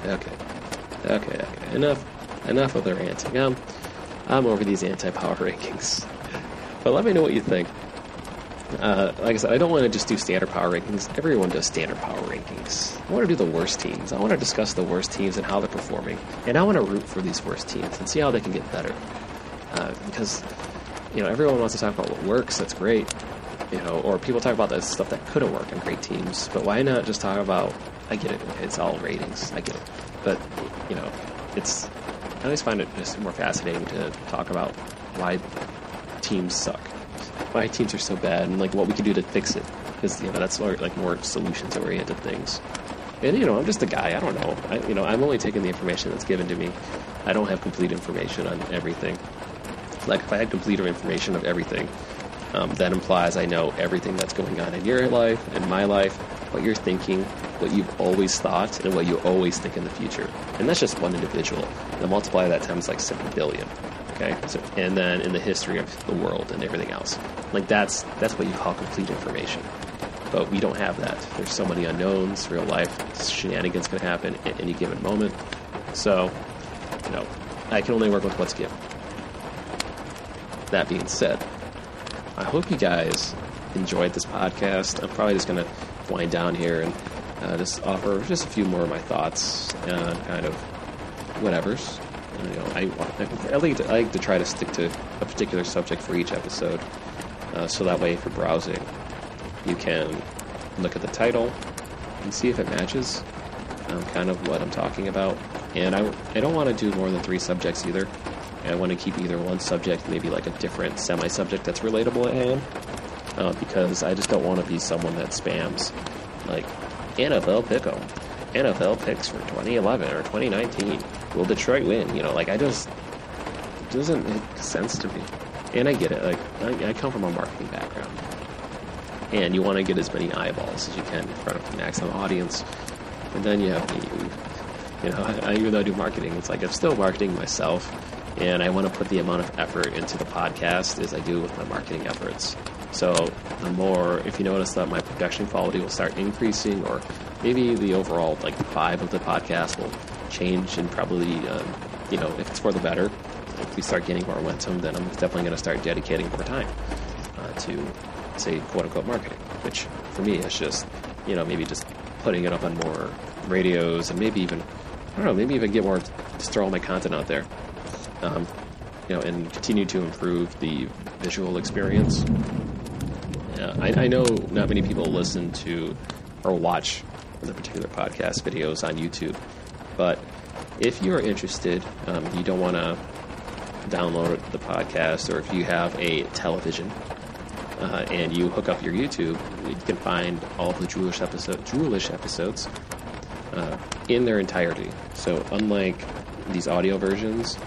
Okay. Enough of their ranting. I'm over these anti-power rankings. But let me know what you think. Like I said, I don't want to just do standard power rankings. Everyone does standard power rankings. I want to do the worst teams. I want to discuss the worst teams and how they're performing. And I want to root for these worst teams and see how they can get better. Because, you know, everyone wants to talk about what works. That's great. You know, or people talk about the stuff that couldn't work on great teams. But why not just talk about, I get it, it's all ratings. I get it. But, you know, I always find it just more fascinating to talk about why teams suck. Why teams are so bad, and like what we can do to fix it, because, you know, that's like more solutions-oriented things. And, you know, I'm just a guy. I don't know. You know, I'm only taking the information that's given to me. I don't have complete information on everything. Like, if I had complete information of everything, that implies I know everything that's going on in your life, in my life, what you're thinking, what you've always thought, and what you always think in the future. And that's just one individual. And multiply that times like 7 billion. Okay, so, and then in the history of the world and everything else, like that's what you call complete information. But we don't have that. There's so many unknowns. Real life shenanigans can happen at any given moment. So, you know, I can only work with what's given. That being said, I hope you guys enjoyed this podcast. I'm probably just gonna wind down here and just offer just a few more of my thoughts and kind of whatevers. You know, I like to try to stick to a particular subject for each episode, so that way if you're browsing, you can look at the title and see if it matches kind of what I'm talking about. And I don't want to do more than 3 subjects either. I want to keep either one subject, maybe like a different semi-subject that's relatable at hand, because I just don't want to be someone that spams like NFL Pick'em, NFL picks for 2011 or 2019. Will Detroit win? You know, like it doesn't make sense to me. And I get it. Like I come from a marketing background, and you want to get as many eyeballs as you can in front of the maximum audience. And then you have me. You know, even though I do marketing, it's like I'm still marketing myself. And I want to put the amount of effort into the podcast as I do with my marketing efforts. So the more, if you notice that my production quality will start increasing, or maybe the overall like vibe of the podcast will change, and probably, you know, if it's for the better, if we start getting more momentum, then I'm definitely going to start dedicating more time to, say, quote-unquote marketing, which for me is just, you know, maybe just putting it up on more radios, and maybe even, I don't know, maybe even get more, just throw all my content out there. You know, and continue to improve the visual experience. I know not many people listen to or watch the particular podcast videos on YouTube, but if you are interested, you don't want to download the podcast, or if you have a television and you hook up your YouTube, you can find all the Droolish episodes in their entirety. So unlike these audio versions,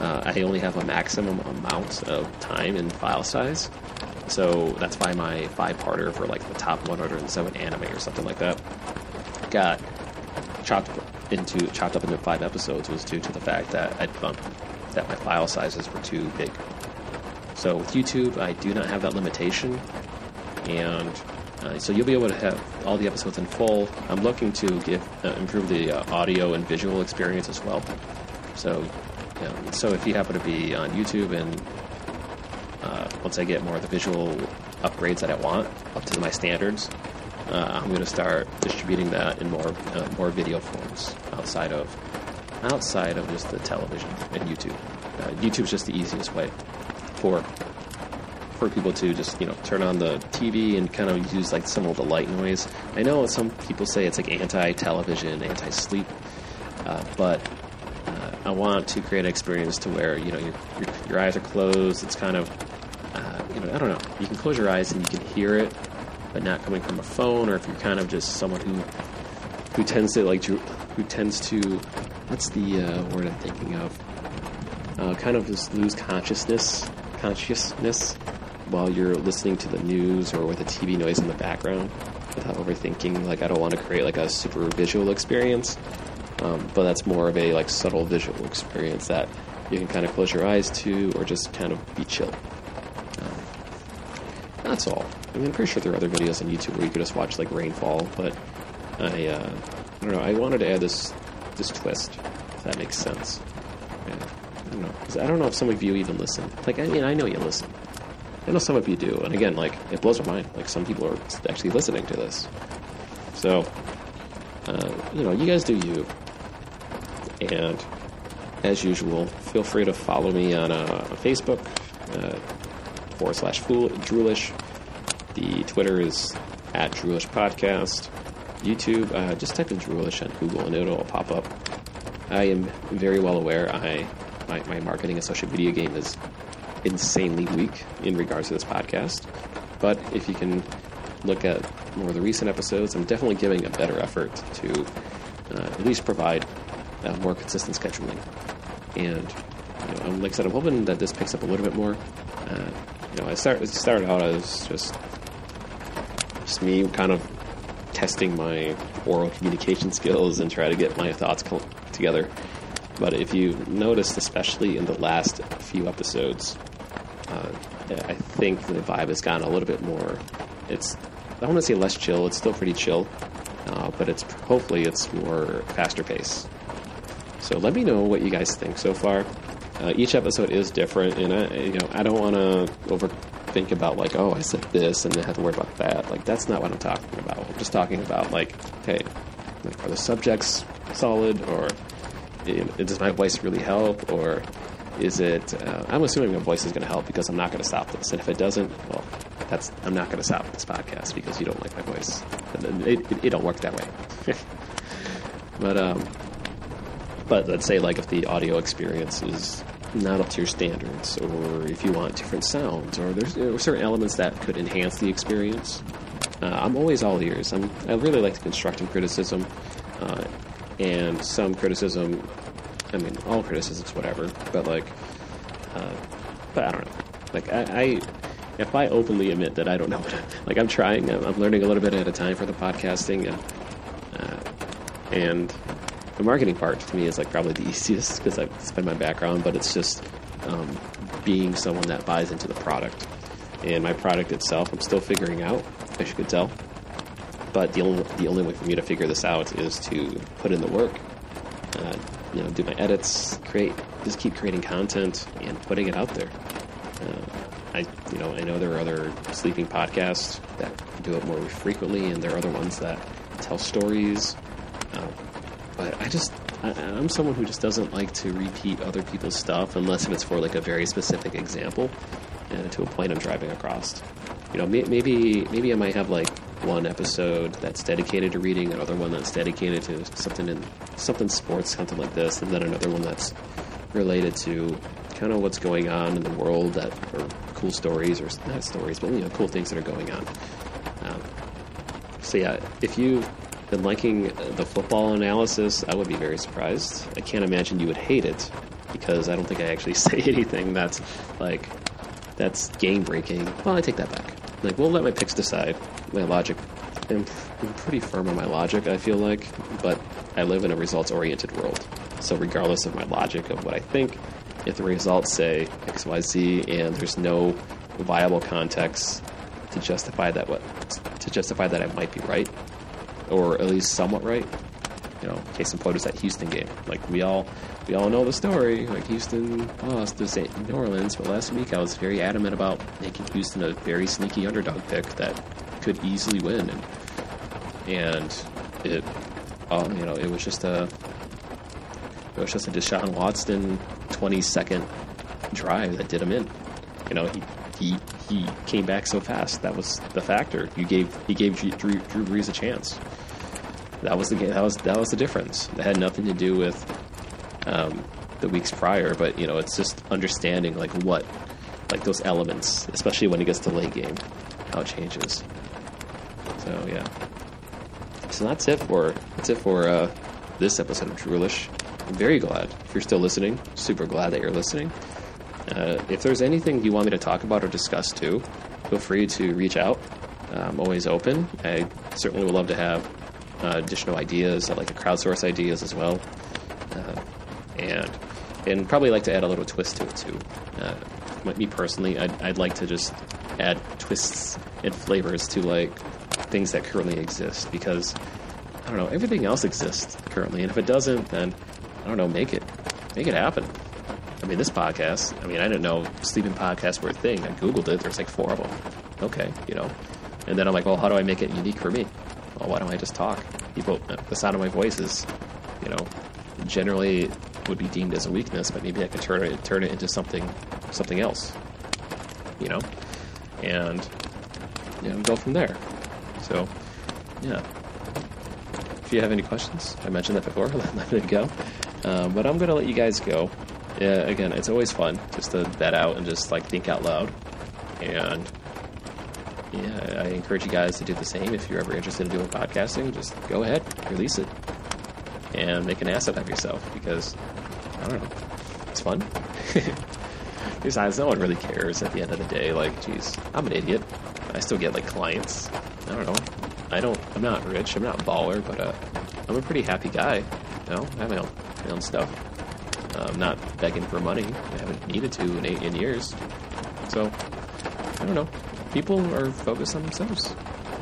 I only have a maximum amount of time and file size, so that's why my 5-parter for like the top 107 anime or something like that got chopped up into 5 episodes, was due to the fact that I'd bumped that my file sizes were too big. So with YouTube, I do not have that limitation, and so you'll be able to have all the episodes in full. I'm looking to improve the audio and visual experience as well. So if you happen to be on YouTube, and once I get more of the visual upgrades that I want up to my standards, I'm going to start distributing that in more video forms outside of just the television and YouTube. YouTube's just the easiest way for people to just, you know, turn on the TV and kind of use like some of the light noise. I know some people say it's like anti-television, anti-sleep, but I want to create an experience to where, you know, your eyes are closed. It's kind of, you know, I don't know. You can close your eyes and you can hear it, but not coming from a phone, or if you're kind of just someone who tends to, what's the word I'm thinking of? Kind of just lose consciousness while you're listening to the news, or with a TV noise in the background, without overthinking. Like, I don't want to create like a super visual experience. But that's more of a like subtle visual experience that you can kind of close your eyes to, or just kind of be chill. That's all. I mean, I'm pretty sure there are other videos on YouTube where you could just watch like rainfall, but I don't know. I wanted to add this twist, if that makes sense. Yeah, I don't know. 'Cause I don't know if some of you even listen. Like, I mean, I know you listen. I know some of you do. And again, like, it blows my mind. Like, some people are actually listening to this. So, you know, you guys do you. And as usual, feel free to follow me on Facebook, /Droolish. The Twitter is @JewelishPodcast. YouTube, just type in Droolish on Google and it'll pop up. I am very well aware my marketing and social media game is insanely weak in regards to this podcast. But if you can look at more of the recent episodes, I'm definitely giving a better effort to at least provide more consistent scheduling. And, you know, like I said, I'm hoping that this picks up a little bit more. You know, it started out as just me kind of testing my oral communication skills and try to get my thoughts together. But if you noticed, especially in the last few episodes, I think the vibe has gotten a little bit more. It's, I want to say less chill. It's still pretty chill, but it's hopefully it's more faster pace. So let me know what you guys think so far. Each episode is different, and I don't want to overthink about like, oh, I said this and I have to worry about that. Like, that's not what I'm talking about. I'm just talking about like, hey, are the subjects solid, or does my voice really help, or is it? I'm assuming my voice is going to help because I'm not going to stop this. And if it doesn't, well, I'm not going to stop this podcast because you don't like my voice. It don't work that way. But let's say like if the audio experience is not up to your standards, or if you want different sounds, or there's certain elements that could enhance the experience. I'm always all ears. I really like the constructive criticism, and some criticism. I mean, all criticism's whatever. But like, but I don't know. Like, if I openly admit that I don't know what, I'm trying. I'm learning a little bit at a time for the podcasting, and the marketing part to me is like probably the easiest because it's been my background. But it's just being someone that buys into the product. And my product itself, I'm still figuring out, as you could tell. But the only way for me to figure this out is to put in the work, do my edits, just keep creating content and putting it out there. I know there are other sleeping podcasts that do it more frequently, and there are other ones that tell stories. But I'm someone who just doesn't like to repeat other people's stuff unless it's for like a very specific example. And to a point I'm driving across. Maybe I might have like one episode that's dedicated to reading, another one that's dedicated to something sports, something like this, and then another one that's related to kind of what's going on in the world that are cool stories, or not stories, but cool things that are going on. So yeah, if you've been liking the football analysis, I would be very surprised. I can't imagine you would hate it because I don't think I actually say anything that's like. That's game-breaking. Well, I take that back. Like, we'll let my picks decide. My logic. I'm pretty firm on my logic, I feel like. But I live in a results-oriented world. So regardless of my logic of what I think, if the results say X, Y, Z, and there's no viable context to justify that, I might be right, or at least somewhat right. Case in point is that Houston game. Like, we all know the story. Like, Houston lost to New Orleans, but last week I was very adamant about making Houston a very sneaky underdog pick that could easily win. And it, it was just a Deshaun Watson 20-second drive that did him in. He came back so fast. That was the factor. He gave Drew Brees a chance. That was the game. That was the difference. It had nothing to do with the weeks prior, but it's just understanding like those elements, especially when it gets to late game, how it changes. So yeah. So that's it for this episode of Droolish. I'm very glad if you're still listening. Super glad that you're listening. If there's anything you want me to talk about or discuss too, feel free to reach out. I'm always open. I certainly would love to have additional ideas. I'd like to crowdsource ideas as well. And probably like to add a little twist to it too. Me personally, I'd like to just add twists and flavors to like things that currently exist, because I don't know, everything else exists currently, and if it doesn't, then I don't know, make it happen. I mean, this podcast, I didn't know sleeping podcasts were a thing. I googled it. There's like 4 of them. Okay, and then I'm like, well, how do I make it unique for me? Well, why don't I just talk? People, the sound of my voice is, generally would be deemed as a weakness, but maybe I could turn it into something else, and go from there. So, yeah. If you have any questions, I mentioned that before. Let it go. But I'm gonna let you guys go. Yeah, again, it's always fun just to vet out and just like think out loud. And yeah, I encourage you guys to do the same. If you're ever interested in doing podcasting, just go ahead, release it, and make an asset of yourself, because, I don't know, it's fun. Besides, no one really cares at the end of the day. Like, geez, I'm an idiot. I still get, like, clients. I don't know. I'm not rich. I'm not a baller, but I'm a pretty happy guy. I have my own stuff. I'm not begging for money. I haven't needed to in 8 years. So, I don't know. People are focused on themselves.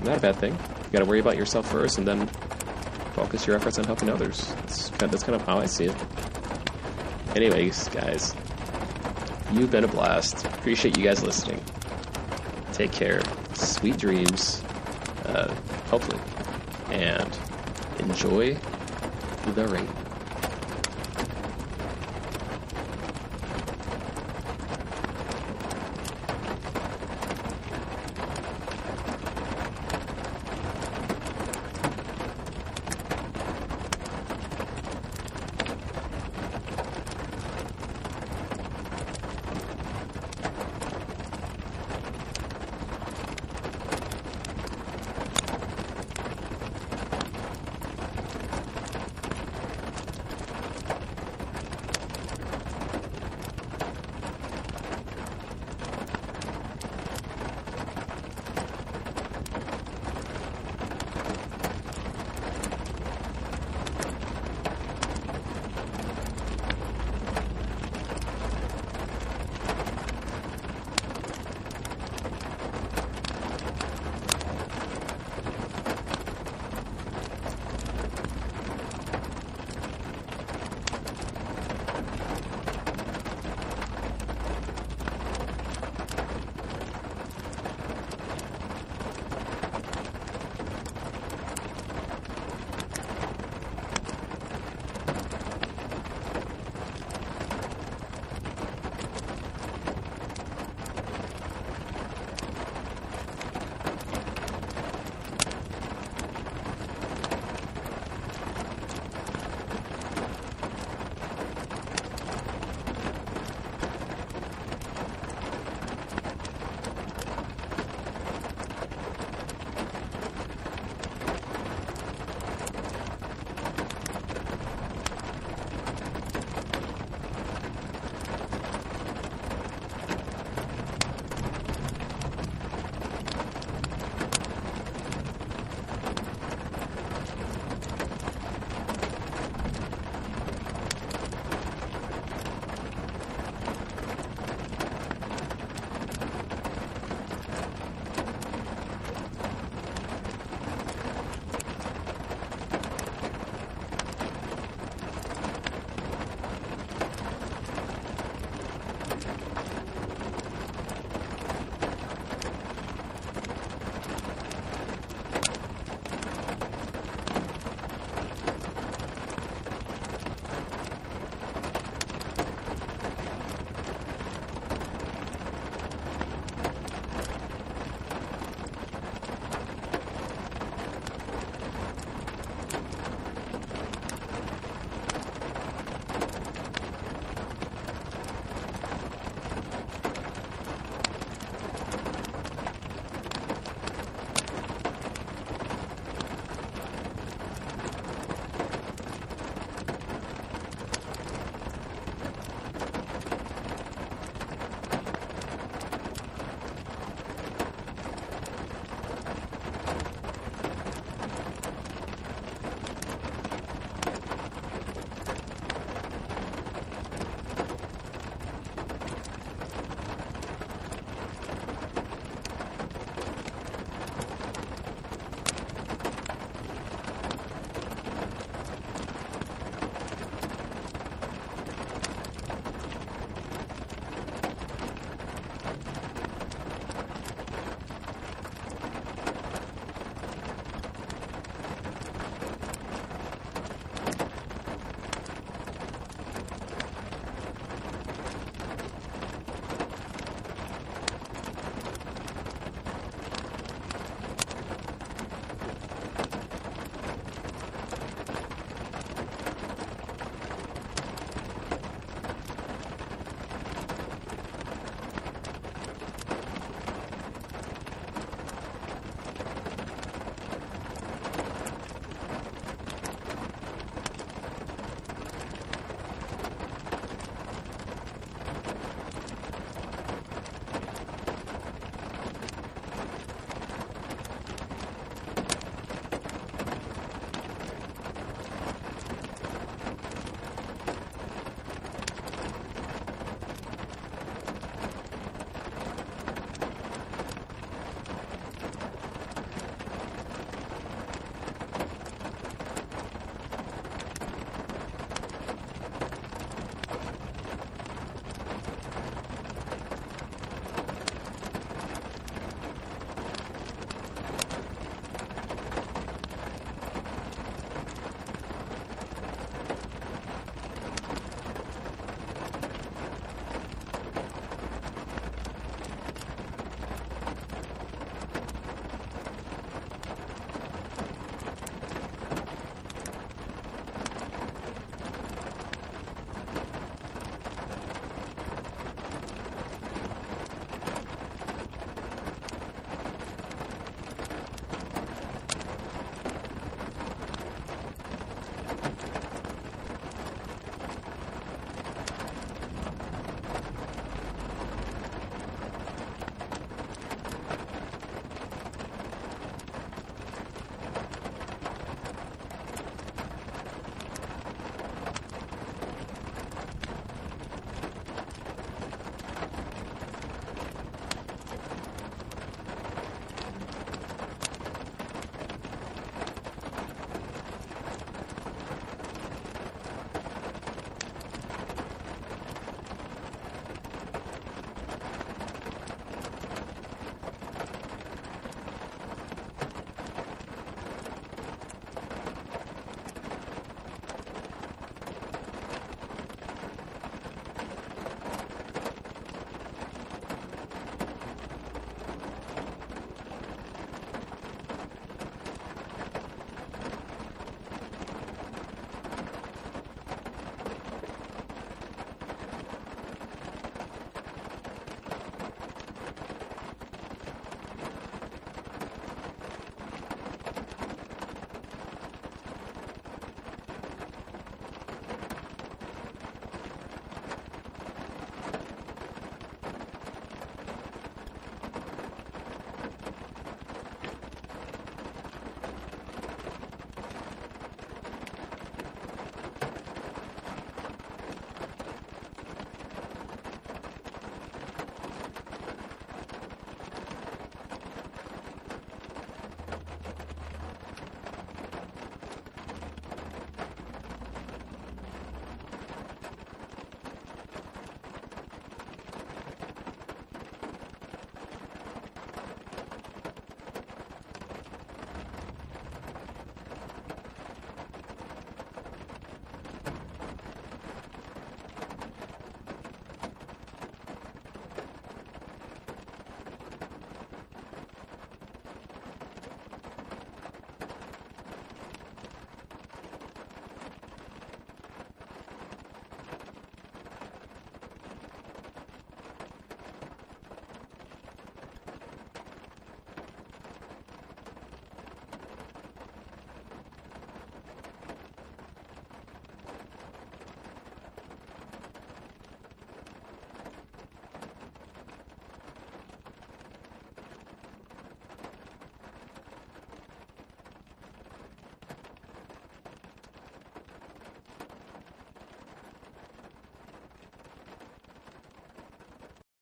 Not a bad thing. You gotta worry about yourself first, and then focus your efforts on helping others. That's kind of how I see it. Anyways, guys, you've been a blast. Appreciate you guys listening. Take care. Sweet dreams, hopefully. And enjoy the rain.